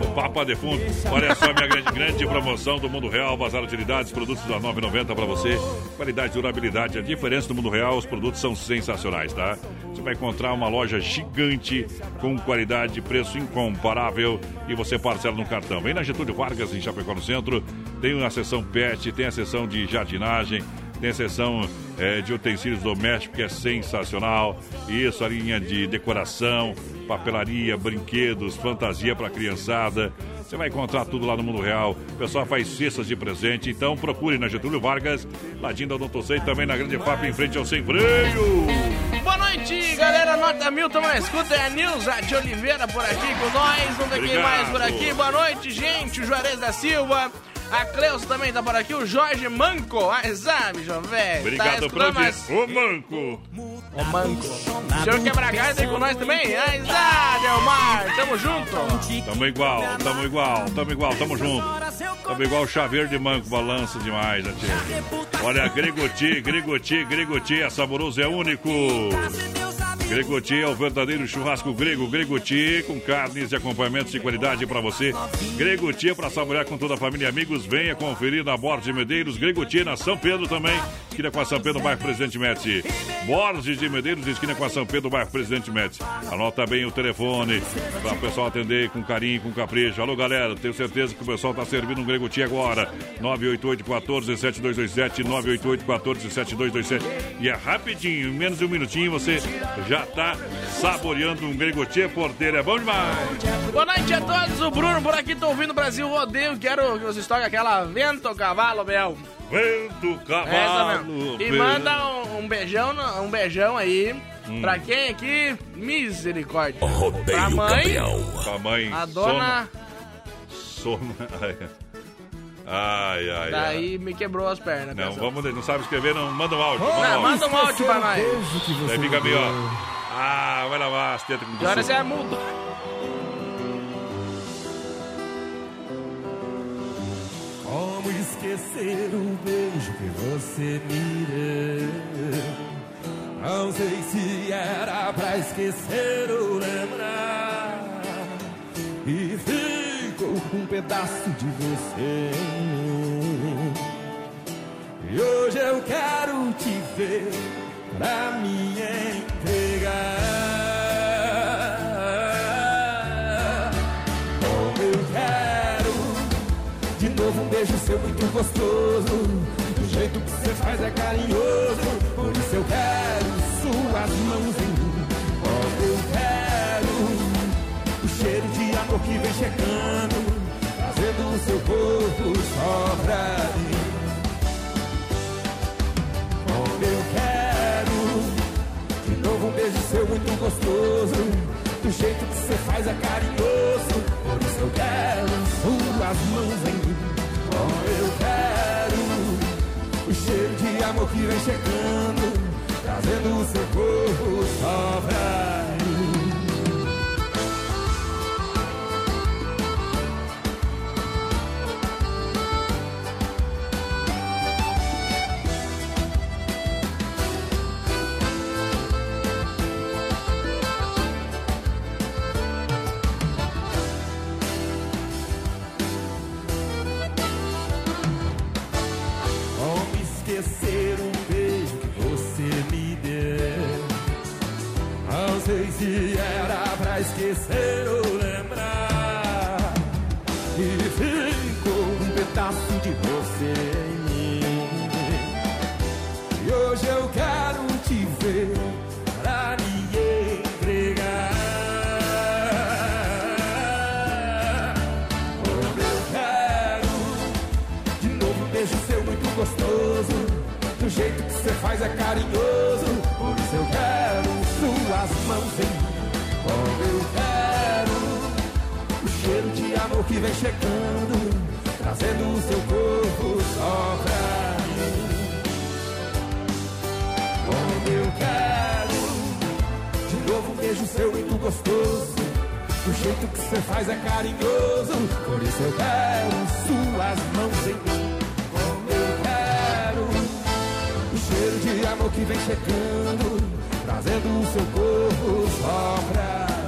o Papa defunto. Olha só, minha grande, grande promoção do Mundo Real, Bazar Utilidades, produtos a nove reais e noventa centavos para você. Qualidade e durabilidade. A diferença do Mundo Real, os produtos são sensacionais, tá? Você vai encontrar uma loja gigante, com qualidade e preço incomparável, e você parcela no cartão. Vem na Getúlio Vargas, em Chapecó, no centro. Tem a seção pet, tem a seção de jardinagem, tem a seção é, de utensílios domésticos, que é sensacional. Isso, a linha de decoração, papelaria, brinquedos, fantasia para criançada. Você vai encontrar tudo lá no Mundo Real. O pessoal faz cestas de presente, então procure na Getúlio Vargas, ladinho da Doutor Sei, também na Grande F A P, em frente ao Sem Freio. Boa noite, galera. Nota mil, tamo na escuta. É a Nilza de Oliveira por aqui com nós. Não tem quem mais por aqui. Boa noite, gente. O Juarez da Silva. A Cleusa também tá por aqui, o Jorge Manco. Ah, exame, João velho. Obrigado, Fran. Ô, Manco. Ô, Manco. O senhor Quebra-Galho aí com nós também? Ah, exame, Elmar. Tamo junto. Tamo igual, tamo igual, tamo igual, tamo junto. Tamo igual o chaveiro de Manco, balança demais, né, tia? Olha, Gregoti, Gregoti, Gregoti, é saboroso, é único. Gregoti é o verdadeiro churrasco grego. Gregoti, com carnes e acompanhamentos de qualidade para você. Gregoti é para saborear com toda a família e amigos. Venha conferir na Borges de Medeiros. Gregoti na São Pedro também. Esquina com a São Pedro, bairro Presidente Médici. Borges de Medeiros, esquina com a São Pedro, bairro Presidente Médici. Anota bem o telefone para o pessoal atender com carinho, com capricho. Alô, galera, tenho certeza que o pessoal está servindo um Gregoti agora. nove oito oito, um quatro, sete dois dois sete, nove oito oito, um quatro, sete dois dois sete. E é rapidinho, em menos de um minutinho você já tá saboreando um Gregoti porteiro, é bom demais. Boa noite a todos, o Bruno por aqui, tô ouvindo Brasil Rodeio, quero que vocês toquem aquela Vento Cavalo Bel. Vento Cavalo Bel. E manda um, um beijão, um beijão aí, hum. pra quem aqui, misericórdia. Rodeio pra mãe, pra mãe, a dona... Soma. Soma. Ai, ai, daí ai. Me quebrou as pernas. Não, vamos, não sabe escrever, não. Manda um áudio. Oh, não, manda um áudio pra nós. Daí fica bem, ó. Ah, vai lavar as tetas com você. Agora você é mudo. Como esquecer o beijo que você me deu? Não sei se era pra esquecer ou lembrar. E um pedaço de você. E hoje eu quero te ver pra me entregar. Como eu quero de novo um beijo seu muito gostoso. Do jeito que você faz é carinhoso. Por isso eu quero suas mãos em mim. Como eu quero o cheiro de amor que vem chegando, fazendo o seu corpo só pra mim. Como eu quero de novo um beijo seu muito gostoso. Do jeito que você faz é carinhoso. Por isso eu quero suas mãos em mim. Como eu quero o cheiro de amor que vem chegando, trazendo o seu corpo só pra mim. Se era pra esquecer ou lembrar, e ficou um pedaço de você em mim. E hoje eu quero te ver pra me entregar. Como eu quero de novo um beijo seu muito gostoso. Do jeito que você faz é carinhoso. Por isso eu quero suas mãos em mim. Como eu quero o cheiro de amor que vem chegando, trazendo o seu corpo só pra mim. Como eu quero de novo um beijo seu muito gostoso. Do jeito que você faz é carinhoso. Por isso eu quero suas mãos em mim. Como eu quero o cheiro de amor que vem chegando, trazendo o seu corpo só pra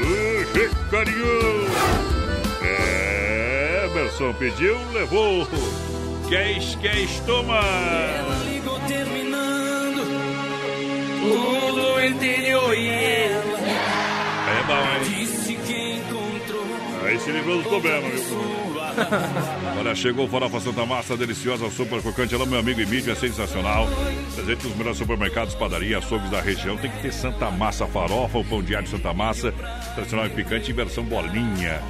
ele. Ê, carinho! É, Emerson pediu, levou. Queis, queis, toma! Ela ligou terminando todo o interior e ela é bom, hein? Disse que encontrou. Aí se livrou do problema, viu? Olha, chegou o farofa Santa Massa, deliciosa, super crocante. Ela, meu amigo e mídia, é sensacional. Presente nos melhores supermercados, padaria, açougues da região. Tem que ter Santa Massa farofa, o pão diário Santa Massa, tradicional e picante em versão bolinha.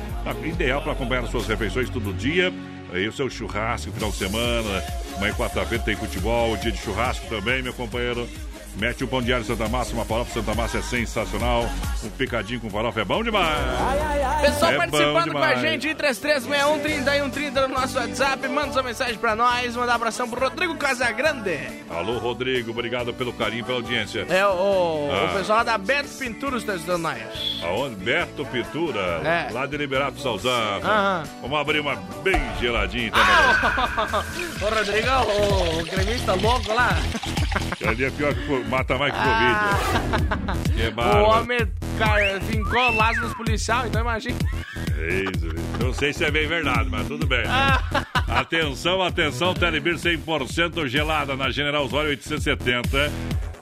Ideal para acompanhar suas refeições todo dia. Aí o seu churrasco, final de semana. Amanhã, quarta-feira, tem futebol, dia de churrasco também, meu companheiro. Mete o pão diário Santa Massa, uma farofa Santa Massa é sensacional. Um picadinho com farofa é bom demais. Ai, ai, ai. Pessoal é participando com a gente, três três seis um, três um três zero no nosso WhatsApp. Manda sua mensagem pra nós. Mandar um abração pro Rodrigo Casagrande. Alô, Rodrigo. Obrigado pelo carinho, pela audiência. É o, ah. o pessoal da Beto Pintura está ajudando nós. Aonde? Beto Pintura? É. Lá de Liberato Salzano. Aham. Vamos abrir uma bem geladinha também. Ah, o, o, o Rodrigo, o, o cremista louco lá. Ali é pior que foi. Mata mais que ah. Covid. Que o homem, cara, fincou laço dos policiais, então imagina. Isso, não sei se é bem verdade, mas tudo bem. Né? Ah. Atenção, atenção, Telebir cem por cento gelada na General Zório oitocentos e setenta.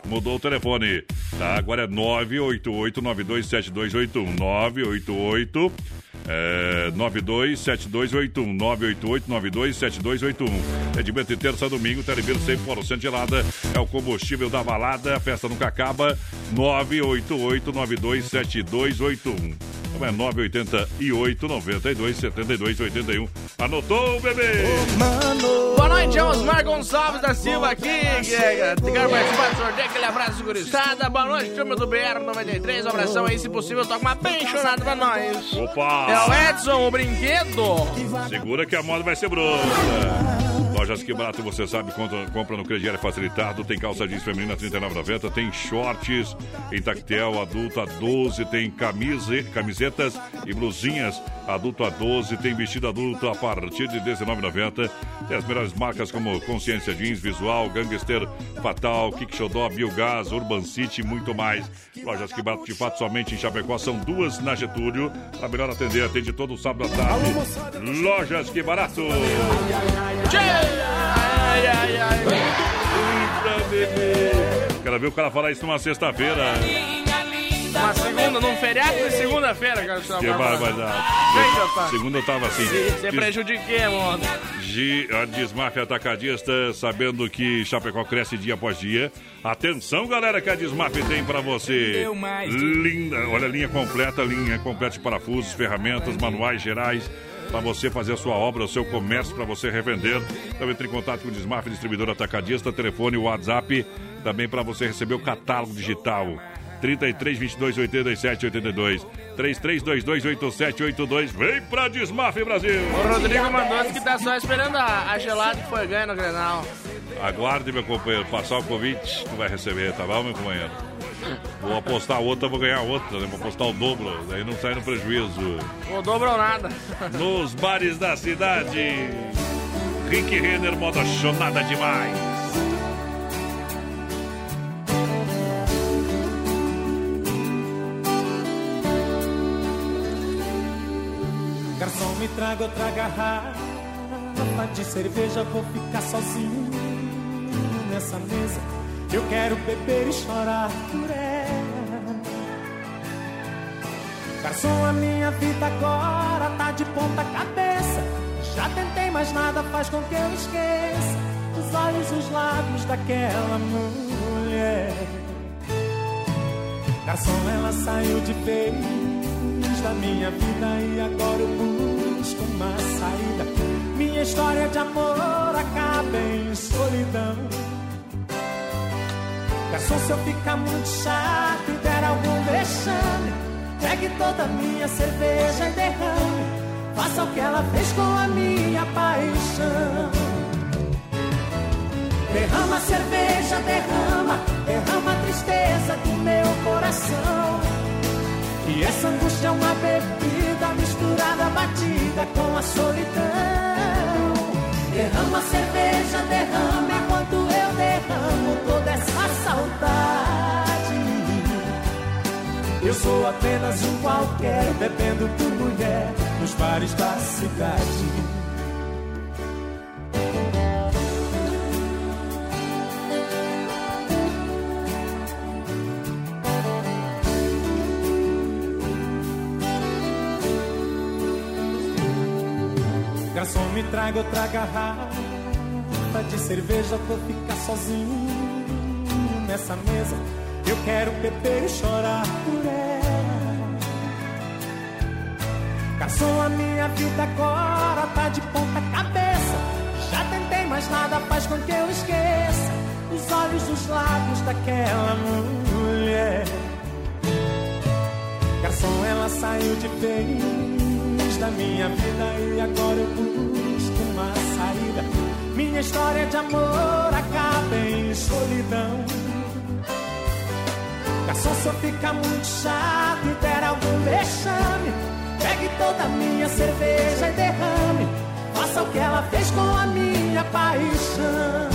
Mudou o telefone. Tá, agora é nove oito oito, nove dois sete dois oito um. nove oito oito É, nove dois sete dois oito um, nove oito oito, nove dois sete dois oito um. É de meia de terça a domingo, Terebir cem por cento gelada. É o combustível da balada, a festa nunca acaba. nove oito oito, nove dois sete dois oito um. Então é nove oito oito, noventa e dois, setenta e dois, oitenta e um. Anotou, bebê! Mano. Boa noite, é Osmar Gonçalves da Silva aqui. Quero participar do sorteio, aquele abraço gurizada. Boa noite, turma do B R noventa e três. Um abração aí, se possível, toca uma penchonada pra nós. Opa! É o Edson, o brinquedo. Segura que a moda vai ser bruta. Lojas Quibarato, você sabe, compra, compra no crediário facilitado. Tem calça jeans feminina trinta e nove reais e noventa centavos. Tem shorts em tactel adulto a doze. Tem camise, camisetas e blusinhas adulto a doze. Tem vestido adulto a partir de dezenove reais e noventa centavos. Tem as melhores marcas como Consciência Jeans, Visual, Gangster Fatal, Kikshodó, Biogás, Urban City e muito mais. Lojas Quibarato, de fato, somente em Chapecó. São duas na Getúlio. A melhor atender, atende todo sábado à tarde. Lojas Quibarato. Ai, ai, ai. Eita, bebê. Quero ver o cara falar isso numa sexta-feira. Uma segunda, num feriado de segunda-feira, cara. Que barbaridade. Segunda eu tava assim. Você Des... prejudiquei, mano. G... A Desmafia Atacadista, sabendo que Chapecó cresce dia após dia. Atenção, galera, que a Desmafia tem pra você. Linda, olha, linha completa, linha completa de parafusos, ferramentas, manuais gerais. Para você fazer a sua obra, o seu comércio, para você revender. Então entre em contato com o Desmaf, distribuidor atacadista, telefone, WhatsApp, também para você receber o catálogo digital. trinta e três, vinte e dois, oitenta e sete, oitenta e dois. trinta e três, vinte e dois, oitenta e sete, oitenta e dois. Vem pra Desmaf, Brasil! O Rodrigo mandou que tá só esperando a, a gelada que foi ganha no Grenal. Aguarde, meu companheiro, passar o convite, tu vai receber, tá bom, meu companheiro? Vou apostar outra, vou ganhar outra, né? Vou apostar o dobro, daí não sai no prejuízo. O dobro ou nada. Nos bares da cidade, Rick Renner, moda chonada demais. Garçom, me traga outra garrafa de cerveja, vou ficar sozinho nessa mesa. Eu quero beber e chorar por ela. Garçom, a minha vida agora tá de ponta cabeça. Já tentei, mas nada faz com que eu esqueça os olhos e os lábios daquela mulher. Garçom, ela saiu de vez da minha vida e agora eu busco uma saída. Minha história de amor acaba em solidão. Garçom, se eu ficar muito chato e der algum vexame, pegue toda a minha cerveja e derrame. Faça o que ela fez com a minha paixão. Derrama a cerveja, derrama, derrama a tristeza do meu coração. E essa angústia é uma bebida misturada, batida com a solidão. Derrama a cerveja, derrama enquanto eu derramo toda essa saudade. Eu sou apenas um qualquer, bebendo por mulher nos bares da cidade. Garçom, me traga outra garrafa de cerveja, vou ficar sozinho nessa mesa. Eu quero beber e chorar por ela. Garçom, a minha vida agora tá de ponta cabeça. Já tentei, mas nada faz com que eu esqueça os olhos, os lábios daquela mulher. Garçom, ela saiu de vez da minha vida e agora eu busco uma saída. Minha história de amor acaba em solidão. Garçom, se eu ficar muito chato e der algum vexame, pegue toda a minha cerveja e derrame, faça o que ela fez com a minha paixão.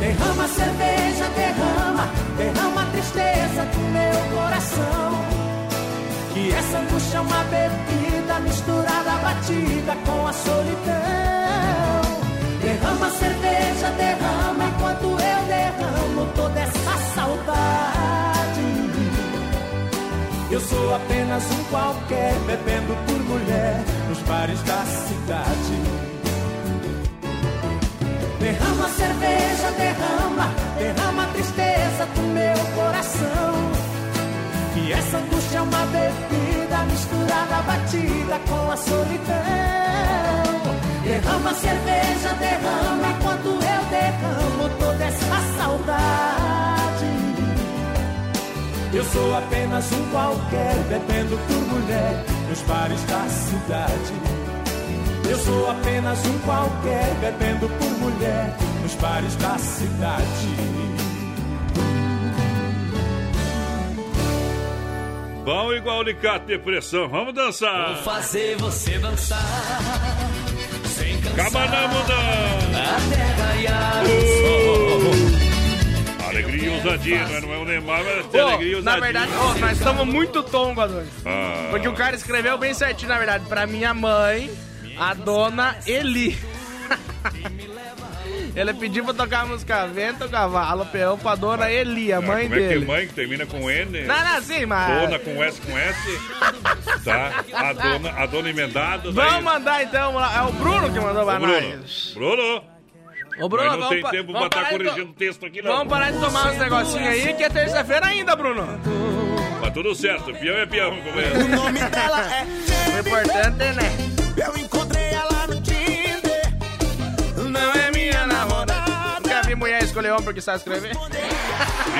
Derrama a cerveja, derrama, derrama a tristeza do meu coração. E essa angústia é uma bebida misturada, batida com a solidão. Derrama a cerveja, derrama, enquanto eu derramo toda essa saudade. Eu sou apenas um qualquer, bebendo por mulher nos bares da cidade. Derrama a cerveja, derrama, derrama a tristeza do meu coração. E essa angústia é uma bebida misturada, batida com a solidão. Derrama a cerveja, derrama, enquanto eu derramo toda essa saudade. Eu sou apenas um qualquer, bebendo por mulher nos bares da cidade. Eu sou apenas um qualquer, bebendo por mulher nos bares da cidade. Bom igual alicate de pressão, vamos dançar. Vou fazer você dançar sem cansar. Cabanamo dança. Uh! Alegria e ousadia, mas não é o Neymar, mas tem oh, alegria e ousadia. Na verdade, oh, nós estamos muito tongo agora. Ah. Porque o cara escreveu bem certinho, na verdade, pra minha mãe, a dona Eli. Ele pediu pra tocar a música Vento, Cavalo, Peão, pra dona Eli, a mãe dele. Como é que mãe que termina com N? Não, não, sim, mas... Dona com S, com S. Tá? A dona, a dona emendada. Vamos daí... mandar, então. É o Bruno que mandou pra nós. Bruno. Ô, Bruno, mas não vamos... Não tem tempo pra estar corrigindo o texto aqui, não. Vamos parar de tomar uns negocinhos aí, que é terça-feira ainda, Bruno. Mas tudo certo. Peão é peão, como é? O nome dela é... O importante é, né? Eu encontrei ela no Tinder. Não é minha namorada. Nunca vi mulher escolher homem porque sabe escrever.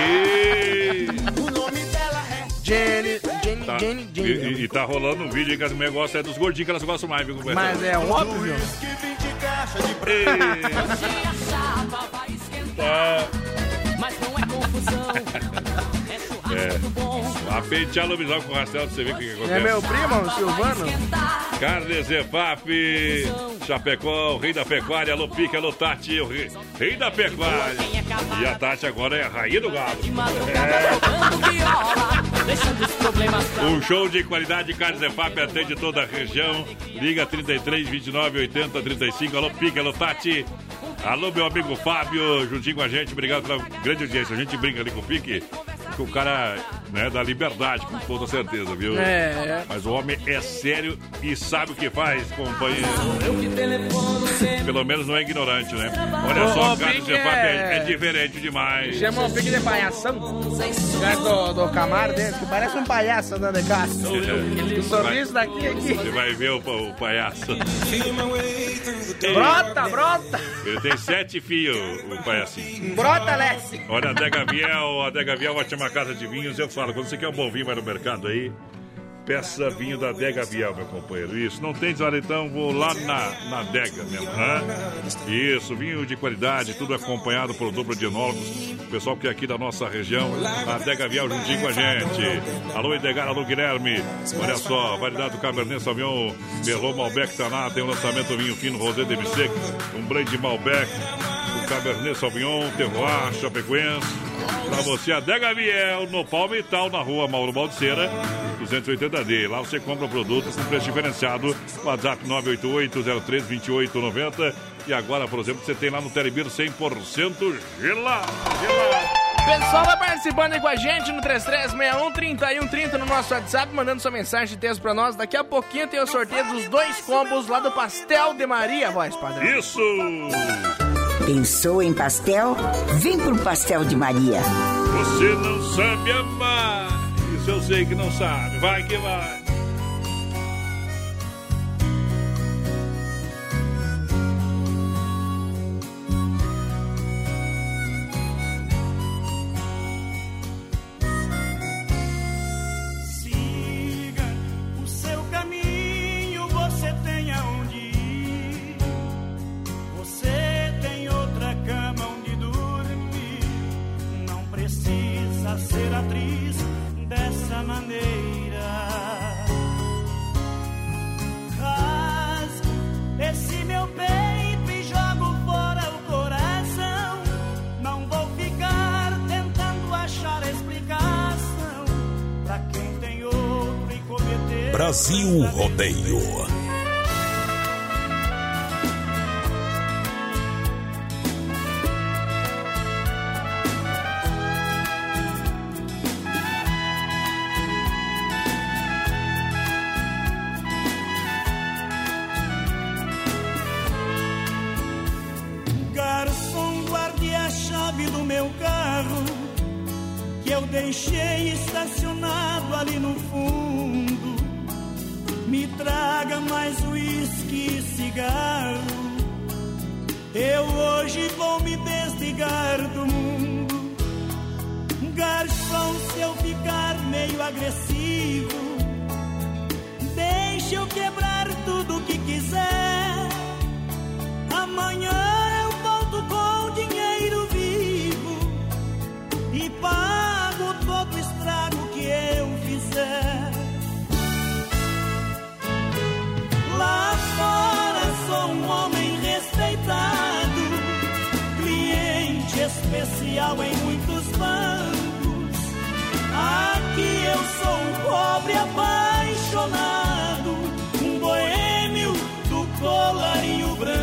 E... o nome dela é Jenny, Jenny, tá. Jenny, Jenny. E, e, e tá rolando um vídeo aí que as mulheres gostam, é dos gordinhos que elas gostam mais, viu? Mas é óbvio. E... tá. Mas não é confusão. É, a peitar lobisomem com o rastelo pra você ver o que, que acontece. É meu primo, Silvano. Carnes e F A P, Chapecó, o rei da pecuária, alô Pica, alô Tati, o rei, rei da pecuária. E a Tati agora é a rainha do galo. É. Um show de qualidade, Carnes e F A P atende toda a região. Liga trinta e três, vinte e nove, oitenta, trinta e cinco, alô Pica, alô Tati. Alô, meu amigo Fábio, juntinho com a gente, obrigado pela grande audiência. A gente brinca ali com o Pique, que o cara, né, dá liberdade, com toda certeza, viu? É. Mas o homem é sério e sabe o que faz, companheiro. Pelo menos não é ignorante, né? Olha o, só, o cara, é... é, é diferente demais. Chamou o Pique de palhação. O cara do, do Camaro dele, que parece um palhaço andando de casa. O sorriso daqui, aqui. Você vai ver o, o palhaço. Brota, brota! Ele tem sete fios, o palhacinho. Brota, Lessi! Olha, a Adega Viel, a Adega Viel, ótima casa de vinhos. Eu falo, quando você quer um bom vinho, vai no mercado aí, peça vinho da Adega Viel, meu companheiro. Isso, não tem desvalo, então vou lá na, na Adega mesmo, né? Isso, vinho de qualidade, tudo acompanhado por dobro de enólogos. O pessoal que é aqui da nossa região, a Adega Viel, juntinho com a gente. Alô, Edgar, alô, Guilherme. Olha só, variedade do Cabernet Sauvignon, Merlot, Malbec, tá lá, tem um lançamento vinho fino, Rosé Demi Sec, um blend de Malbec. Cabernet Sauvignon, terroir chapecoense. Pra você, Adega Viel, no Palmital, na rua Mauro Baldeceira, duzentos e oitenta D. Lá você compra produtos com preço diferenciado. WhatsApp nove oito oito, zero três, dois oito nove zero. E agora, por exemplo, você tem lá no Telebira cem por cento gelado. Gelado. Pessoal, tá participando aí com a gente no três três seis um, três um três zero no nosso WhatsApp, mandando sua mensagem de texto pra nós. Daqui a pouquinho tem o sorteio dos dois combos lá do Pastel de Maria, voz padrão. Isso! Pensou em pastel? Vem pro Pastel de Maria. Você não sabe amar, isso eu sei que não sabe, vai que vai. Ser atriz dessa maneira, rasgo esse meu peito e jogo fora o coração. Não vou ficar tentando achar explicação pra quem tem outro e cometer. Brasil Rodeio. Deixei estacionado ali no fundo. Me traga mais uísque e cigarro. Eu hoje vou me desligar do mundo. Garçom, se eu ficar meio agressivo, deixa eu quebrar tudo o que quiser. Amanhã eu volto com dinheiro vivo e paz. Todo estrago que eu fizer lá fora, sou um homem respeitado, cliente especial em muitos bancos. Aqui eu sou um pobre apaixonado, um boêmio do colarinho branco.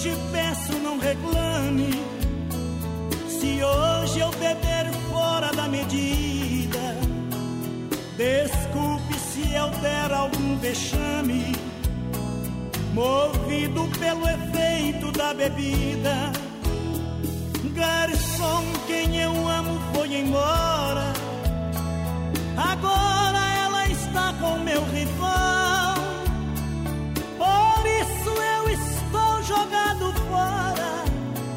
Te peço, não reclame, se hoje eu beber fora da medida. Desculpe se eu der algum vexame, movido pelo efeito da bebida. Garçom, quem eu amo foi embora, agora ela está com meu rival. Por isso eu estou jogando fora,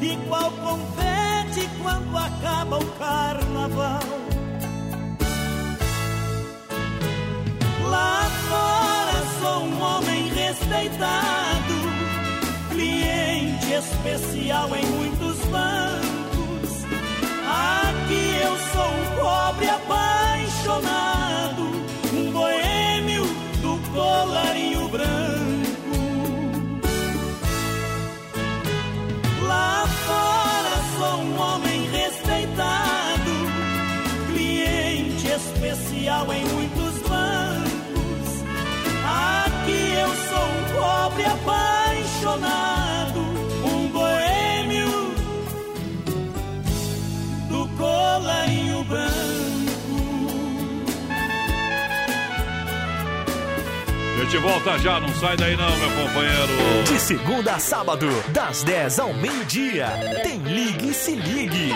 igual confete quando acaba o carnaval. Lá fora sou um homem respeitado, cliente especial em muitos bancos. Aqui eu sou um pobre apaixonado, um boêmio do colarinho branco. Lá fora sou um homem respeitado, cliente especial em muitos bancos. Aqui eu sou um pobre apaixonado, um boêmio do colarinho branco. Eu te volto já, não sai daí não, meu companheiro. De segunda a sábado, das dez ao meio-dia, tem Ligue e Se Ligue.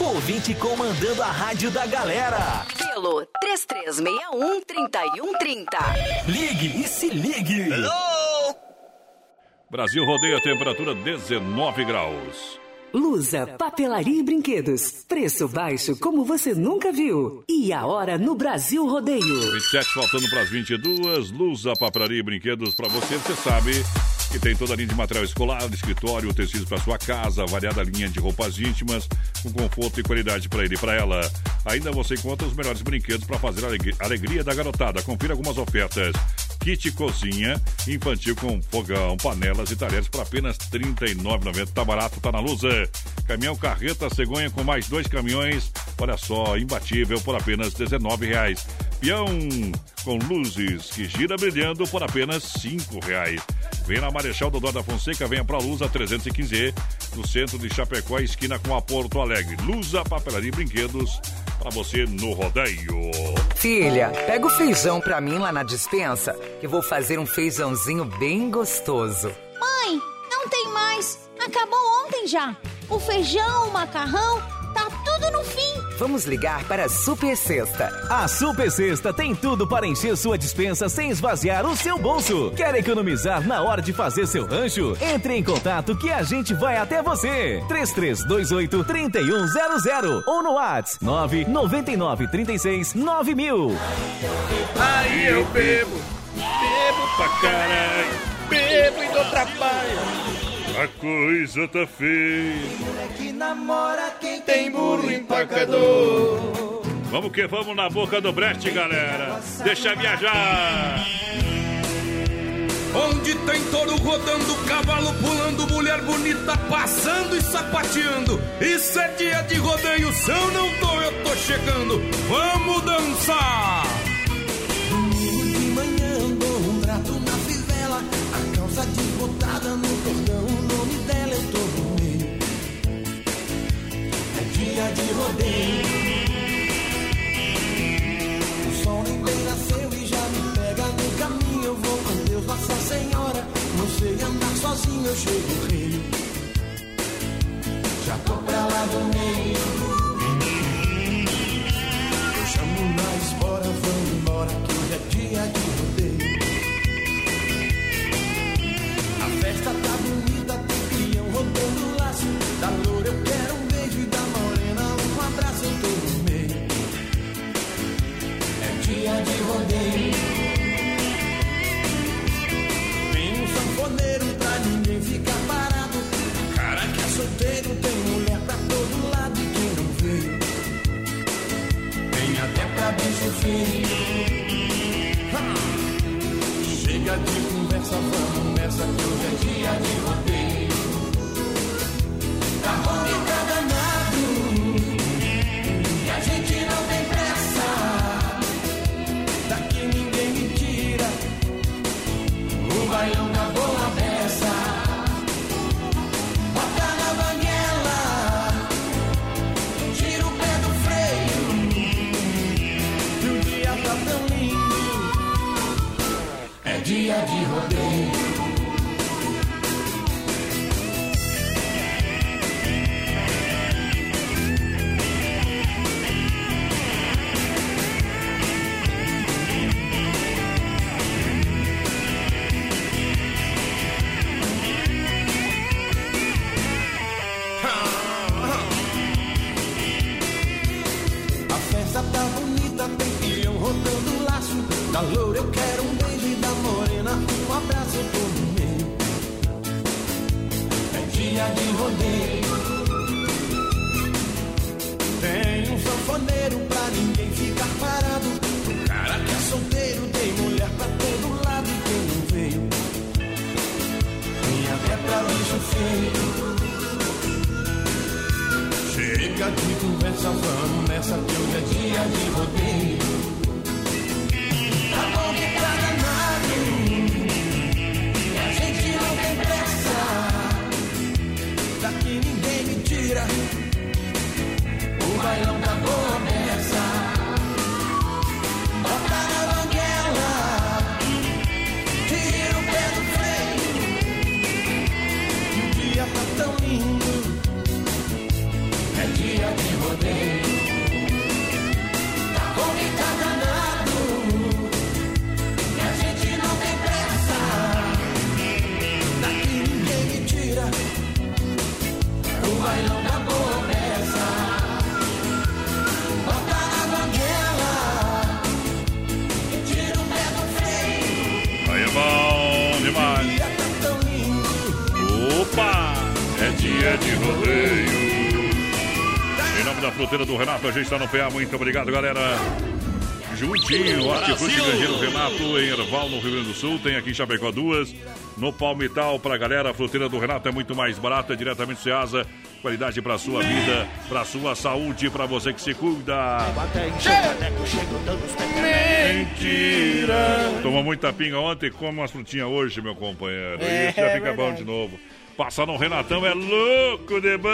Ouvinte comandando a rádio da galera. Pelo três três seis um, três um três zero. Ligue e Se Ligue. Hello! Brasil Rodeio, a temperatura dezenove graus. Lusa, papelaria e brinquedos. Preço baixo como você nunca viu. E a hora no Brasil Rodeio. vinte e sete faltando para as vinte e duas. Lusa, papelaria e brinquedos para você. Você sabe que tem toda a linha de material escolar, de escritório, tecidos para sua casa, variada linha de roupas íntimas, com conforto e qualidade para ele e para ela. Ainda você encontra os melhores brinquedos para fazer a alegria da garotada. Confira algumas ofertas. Kit cozinha infantil com fogão, panelas e talheres por apenas trinta e nove reais e noventa centavos. Tá barato, tá na Lusa. Caminhão carreta cegonha com mais dois caminhões. Olha só, imbatível por apenas dezenove reais. Peão com luzes que gira brilhando por apenas cinco reais. Vem na Marechal Deodoro da Fonseca, venha pra Lusa trezentos e quinze E, no centro de Chapecó, esquina com a Porto Alegre. Lusa, papelaria e brinquedos pra você no rodeio. Filha, pega o feijão pra mim lá na dispensa, que vou fazer um feijãozinho bem gostoso. Mãe, não tem mais. Acabou ontem já. O feijão, o macarrão, tá tudo no fim. Vamos ligar para a Super Sexta. A Super Sexta tem tudo para encher sua despensa sem esvaziar o seu bolso. Quer economizar na hora de fazer seu rancho? Entre em contato que a gente vai até você. três três dois oito, três um zero zero ou no WhatsApp nove nove nove três seis nove mil. Aí eu bebo, bebo pra caralho, bebo e dou trabalho. A coisa tá feia. Moleque namora quem tem burro empacador. Vamos que vamos na boca do Brest, galera. Deixa viajar. Onde tem touro rodando, cavalo pulando, mulher bonita passando e sapateando. Isso é dia de rodeio, se eu não tô, eu tô chegando. Vamos dançar. Domingo de manhã, dou um prato na fivela. A calça desbotada no cordão. Dia de rodeio. O sol nem bem nasceu e já me pega no caminho. Eu vou com Deus, Nossa Senhora. Não sei andar sozinho, eu chego rei. Já tô pra lá do meio. Eu chamo mais, bora, vamos embora, que hoje é dia de rodeio. A festa tá bonita, tem crião rodando o laço. Da loura eu quero um beijo e da morena. Abraço eu tô no meio. É dia de rodeio. Tem um sanfoneiro pra ninguém ficar parado. O cara que é solteiro tem mulher pra todo lado. E quem não veio tem até pra bicho feio. Chega de conversa, vamos nessa que hoje é dia de rodeio. Tá bom e tá danado. A gente não tem pressa, daqui ninguém me tira. O bailão da boa peça, bota na banguela, tira o pé do freio. E o dia tá tão lindo, é dia de rodeio. Da loura eu quero um beijo e da morena um abraço, eu tô no meio. É dia de rodeio. Tem um sanfoneiro pra ninguém ficar parado. O cara que é solteiro tem mulher pra todo lado. E quem não veio tem até pra bicho feio. Chega de conversa, vamos nessa que hoje é dia de rodeio. Daqui ninguém me tira. O bailão da boa peça, bota na banguela, tira o pé do freio. E o dia tá tão lindo, é dia de rodeio. Tá bom e tá danado, e a gente não tem pressa. Daqui ninguém me tira. I é dia de rodeio. Em nome da fruteira do Renato, a gente está no P A. Muito obrigado, galera. Juntinho, Hortifruti Grangeiro Renato, em Erval, no Rio Grande do Sul. Tem aqui em Chapecó duas. No Palmital, pra galera, a fruteira do Renato é muito mais barata, é diretamente do Ceasa. Qualidade pra sua vida, pra sua saúde, pra você que se cuida. Mentira! Tomou muita pinga ontem, come umas frutinhas hoje, meu companheiro. É, isso já fica é bom de novo. Passar no Renatão é louco de bom.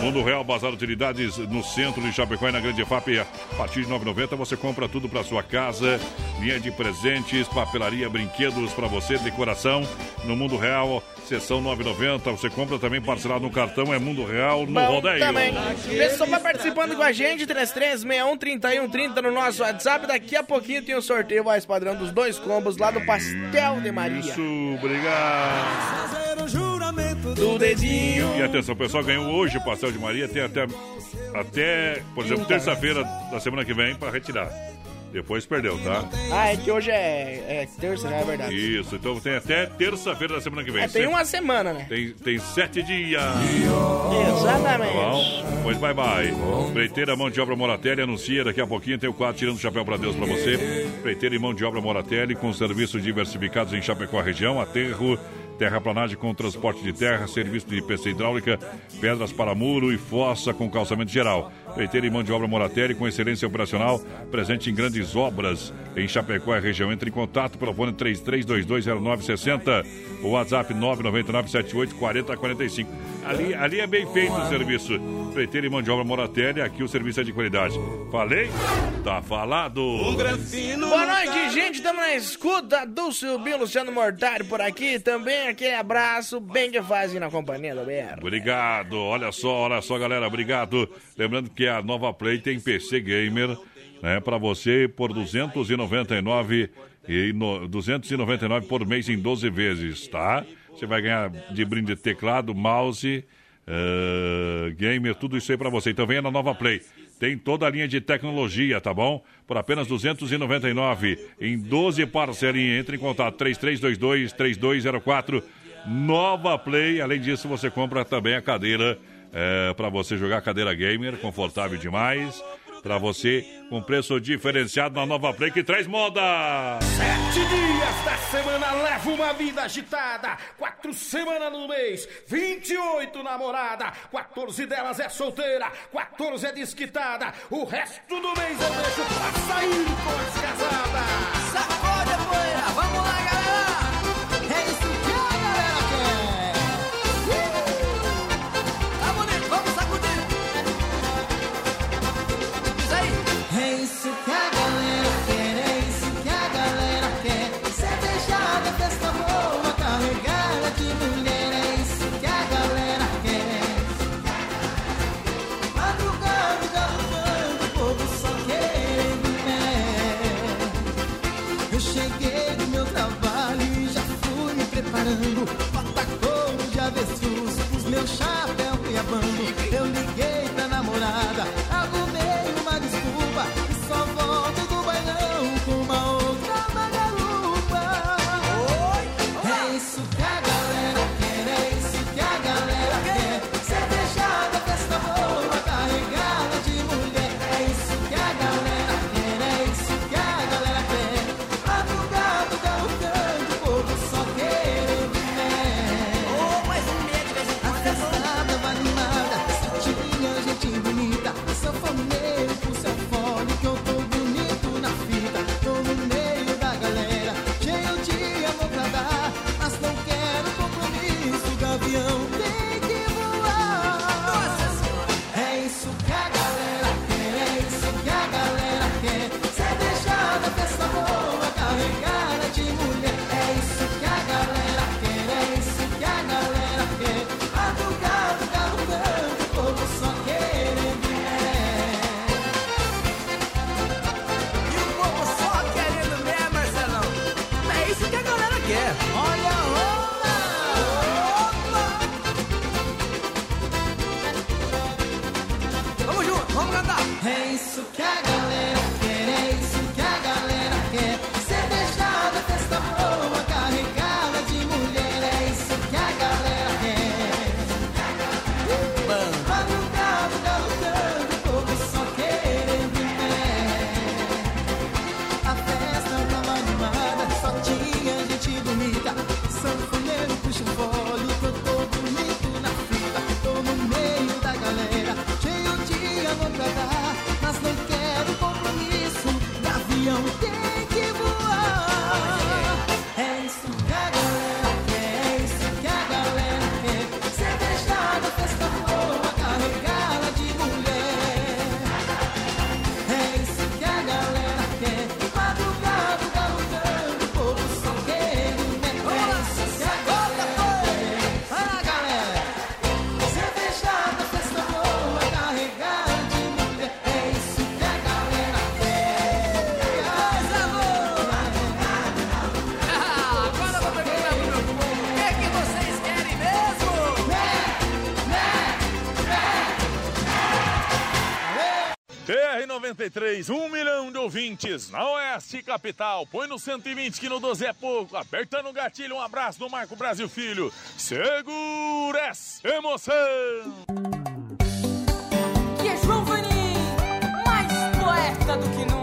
Mundo Real, Bazar Utilidades no centro de Chapecó e na Grande F A P. A partir de nove reais e noventa centavos você compra tudo para sua casa. Linha de presentes, papelaria, brinquedos para você, decoração. No Mundo Real, seção nove reais e noventa centavos. Você compra também parcelado no cartão. É Mundo Real no bom, Rodeio. Também. Pessoal, vai participando com a gente. três três seis um, três um três zero no nosso WhatsApp. Daqui a pouquinho tem o um sorteio mais padrão dos dois combos lá do Pastel de Maria. Isso, obrigado. Do dedinho. E atenção, o pessoal ganhou hoje o Pastel de Maria. Tem até, até por exemplo, terça-feira da semana que vem para retirar. Depois perdeu, tá? Ah, é que hoje é, é terça, né? É verdade. Isso, então tem até terça-feira da semana que vem. É, tem uma semana, né? Tem, tem sete dias. Exatamente. Bom, pois bye bye. Preiteira Mão de Obra Moratelli anuncia daqui a pouquinho. Tem o quadro Tirando o Chapéu pra Deus pra você. Preiteira e Mão de Obra Moratelli com serviços diversificados em Chapecó, região, aterro, terraplanagem com transporte de terra, serviço de I P C hidráulica, pedras para muro e fossa com calçamento geral. Preiteira e Mão de Obra Moratelli com excelência operacional, presente em grandes obras em Chapecó e região. Entre em contato pelo fone três três dois dois zero nove seis zero ou WhatsApp nove nove nove sete oito quatro zero quatro cinco. Ali, ali é bem feito o serviço. Preiteira e Mão de Obra Moratelli, aqui o serviço é de qualidade. Falei? Tá falado! Boa noite, gente! Estamos na escuta do Silvio Luciano Mortari por aqui também. Aquele abraço, bem que fazem na companhia do B R. Obrigado, olha só, olha só, galera, obrigado. Lembrando que a Nova Play tem P C Gamer, né, pra você por duzentos e noventa e nove reais e no, duzentos e noventa e nove reais por mês em doze vezes, tá? Você vai ganhar de brinde teclado, mouse, uh, gamer, tudo isso aí pra você. Então venha na Nova Play. Tem toda a linha de tecnologia, tá bom? Por apenas duzentos e noventa e nove reais em doze parcelinhas. Entre em contato três três dois dois, três dois zero quatro. Nova Play. Além disso, você compra também a cadeira é, para você jogar, cadeira gamer, confortável demais. Para você, com preço diferenciado na Nova Play, que traz moda. Sete dias da semana leva uma vida agitada. Quatro semanas no mês, vinte e oito namorada. quatorze delas é solteira, quatorze é desquitada. O resto do mês eu deixo pra sair com as casadas. Sacode a poeira, vamos lá, galera. É isso que a galera quer. Tá bonito, vamos sacudir. É isso que a galera quer, é isso que a galera quer. Você é deixar da festa boa, carregada de mulher. É isso que a galera quer. Madrugando, galopando, o povo só quer mulher. Eu cheguei do meu trabalho e já fui me preparando. Bota couro de avestruz, pus meu chapéu cuiabano. Eu liguei pra namorada, arrumei uma desculpa. Só volto do bailão com uma outra vagalupa. É isso que a galera quer, é isso que a galera quer. Ser deixada a festa boa, carregada de mulher. É isso que a galera quer, é isso que a galera quer. Madrugado, galgando, o povo só quer mulher. Mais um medo, mais um. A festa tava animada, tinha gente bonita, sanfoneiro com seu fone. Ser deixada, festa boa, carregada de mulher. noventa e três, um milhão de ouvintes na Oeste Capital. Põe no cento e vinte que no doze é pouco. Apertando o gatilho, um abraço do Marco Brasil Filho. Segura essa emoção! Que é João Vanim, mais poeta do que nunca.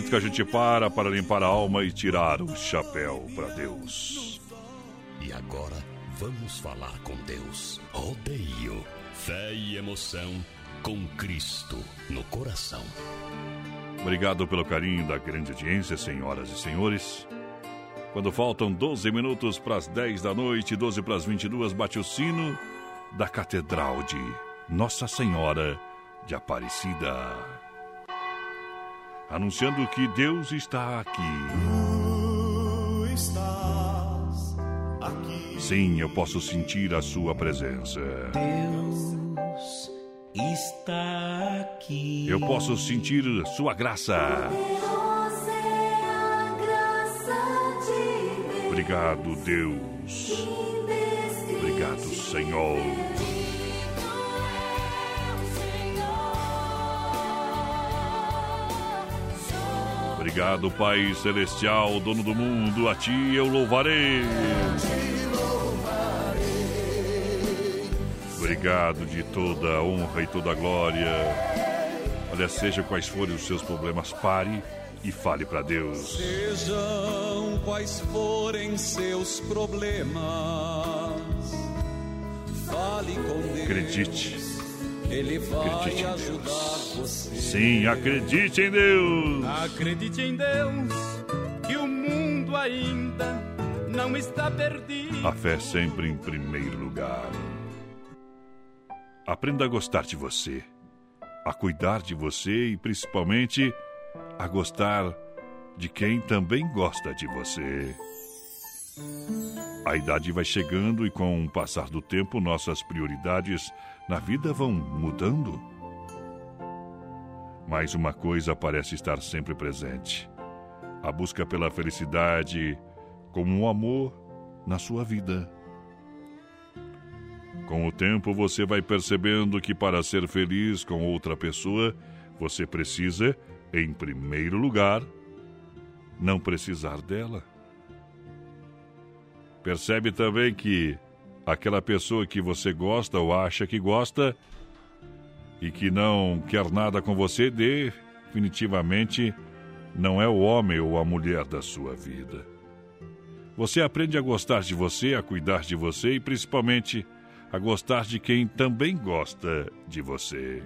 Que a gente para para limpar a alma e tirar o chapéu para Deus. E agora vamos falar com Deus. Rodeio, fé e emoção com Cristo no coração. Obrigado pelo carinho da grande audiência, senhoras e senhores. Quando faltam doze minutos para as dez da noite, doze para as vinte e duas, bate o sino da Catedral de Nossa Senhora de Aparecida, anunciando que Deus está aqui. Tu estás aqui. Sim, eu posso sentir a sua presença. Deus está aqui. Eu posso sentir sua graça. Deus é a graça de Deus. Obrigado, Deus. Obrigado, Senhor. Obrigado, Pai Celestial, dono do mundo, a ti eu louvarei. Obrigado de toda a honra e toda a glória. Olha, seja quais forem os seus problemas, pare e fale para Deus. Sejam quais forem seus problemas, fale com Deus. Acredite. Ele vai Acredite em Deus. você. Sim, acredite em Deus. Acredite em Deus, que o mundo ainda não está perdido. A fé sempre em primeiro lugar. Aprenda a gostar de você, a cuidar de você e principalmente a gostar de quem também gosta de você. A idade vai chegando e com o passar do tempo nossas prioridades na vida vão mudando. Mas uma coisa parece estar sempre presente: a busca pela felicidade como um amor na sua vida. Com o tempo você vai percebendo que para ser feliz com outra pessoa, você precisa, em primeiro lugar, não precisar dela. Percebe também que aquela pessoa que você gosta ou acha que gosta e que não quer nada com você, definitivamente não é o homem ou a mulher da sua vida. Você aprende a gostar de você, a cuidar de você e principalmente a gostar de quem também gosta de você.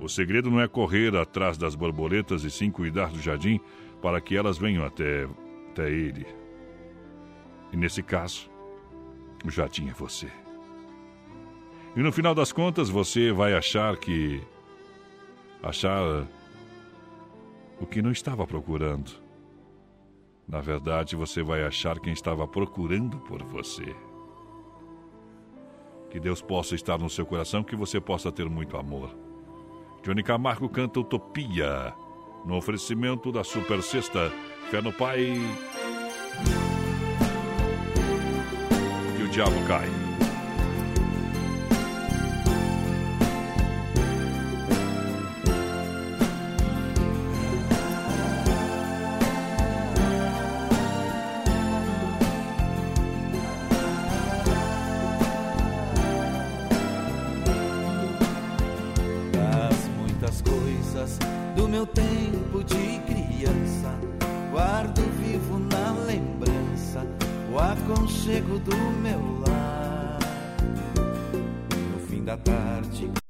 O segredo não é correr atrás das borboletas e sim cuidar do jardim para que elas venham até, até ele. E nesse caso, o jardim é você. E no final das contas, você vai achar que... achar o que não estava procurando. Na verdade, você vai achar quem estava procurando por você. Que Deus possa estar no seu coração, que você possa ter muito amor. Johnny Camargo canta Utopia, no oferecimento da Super Sexta. Fé no Pai... diabo cai. Das muitas coisas do meu tempo de criança, guardo vivo na lembrança o aconchego do meu lar. No fim da tarde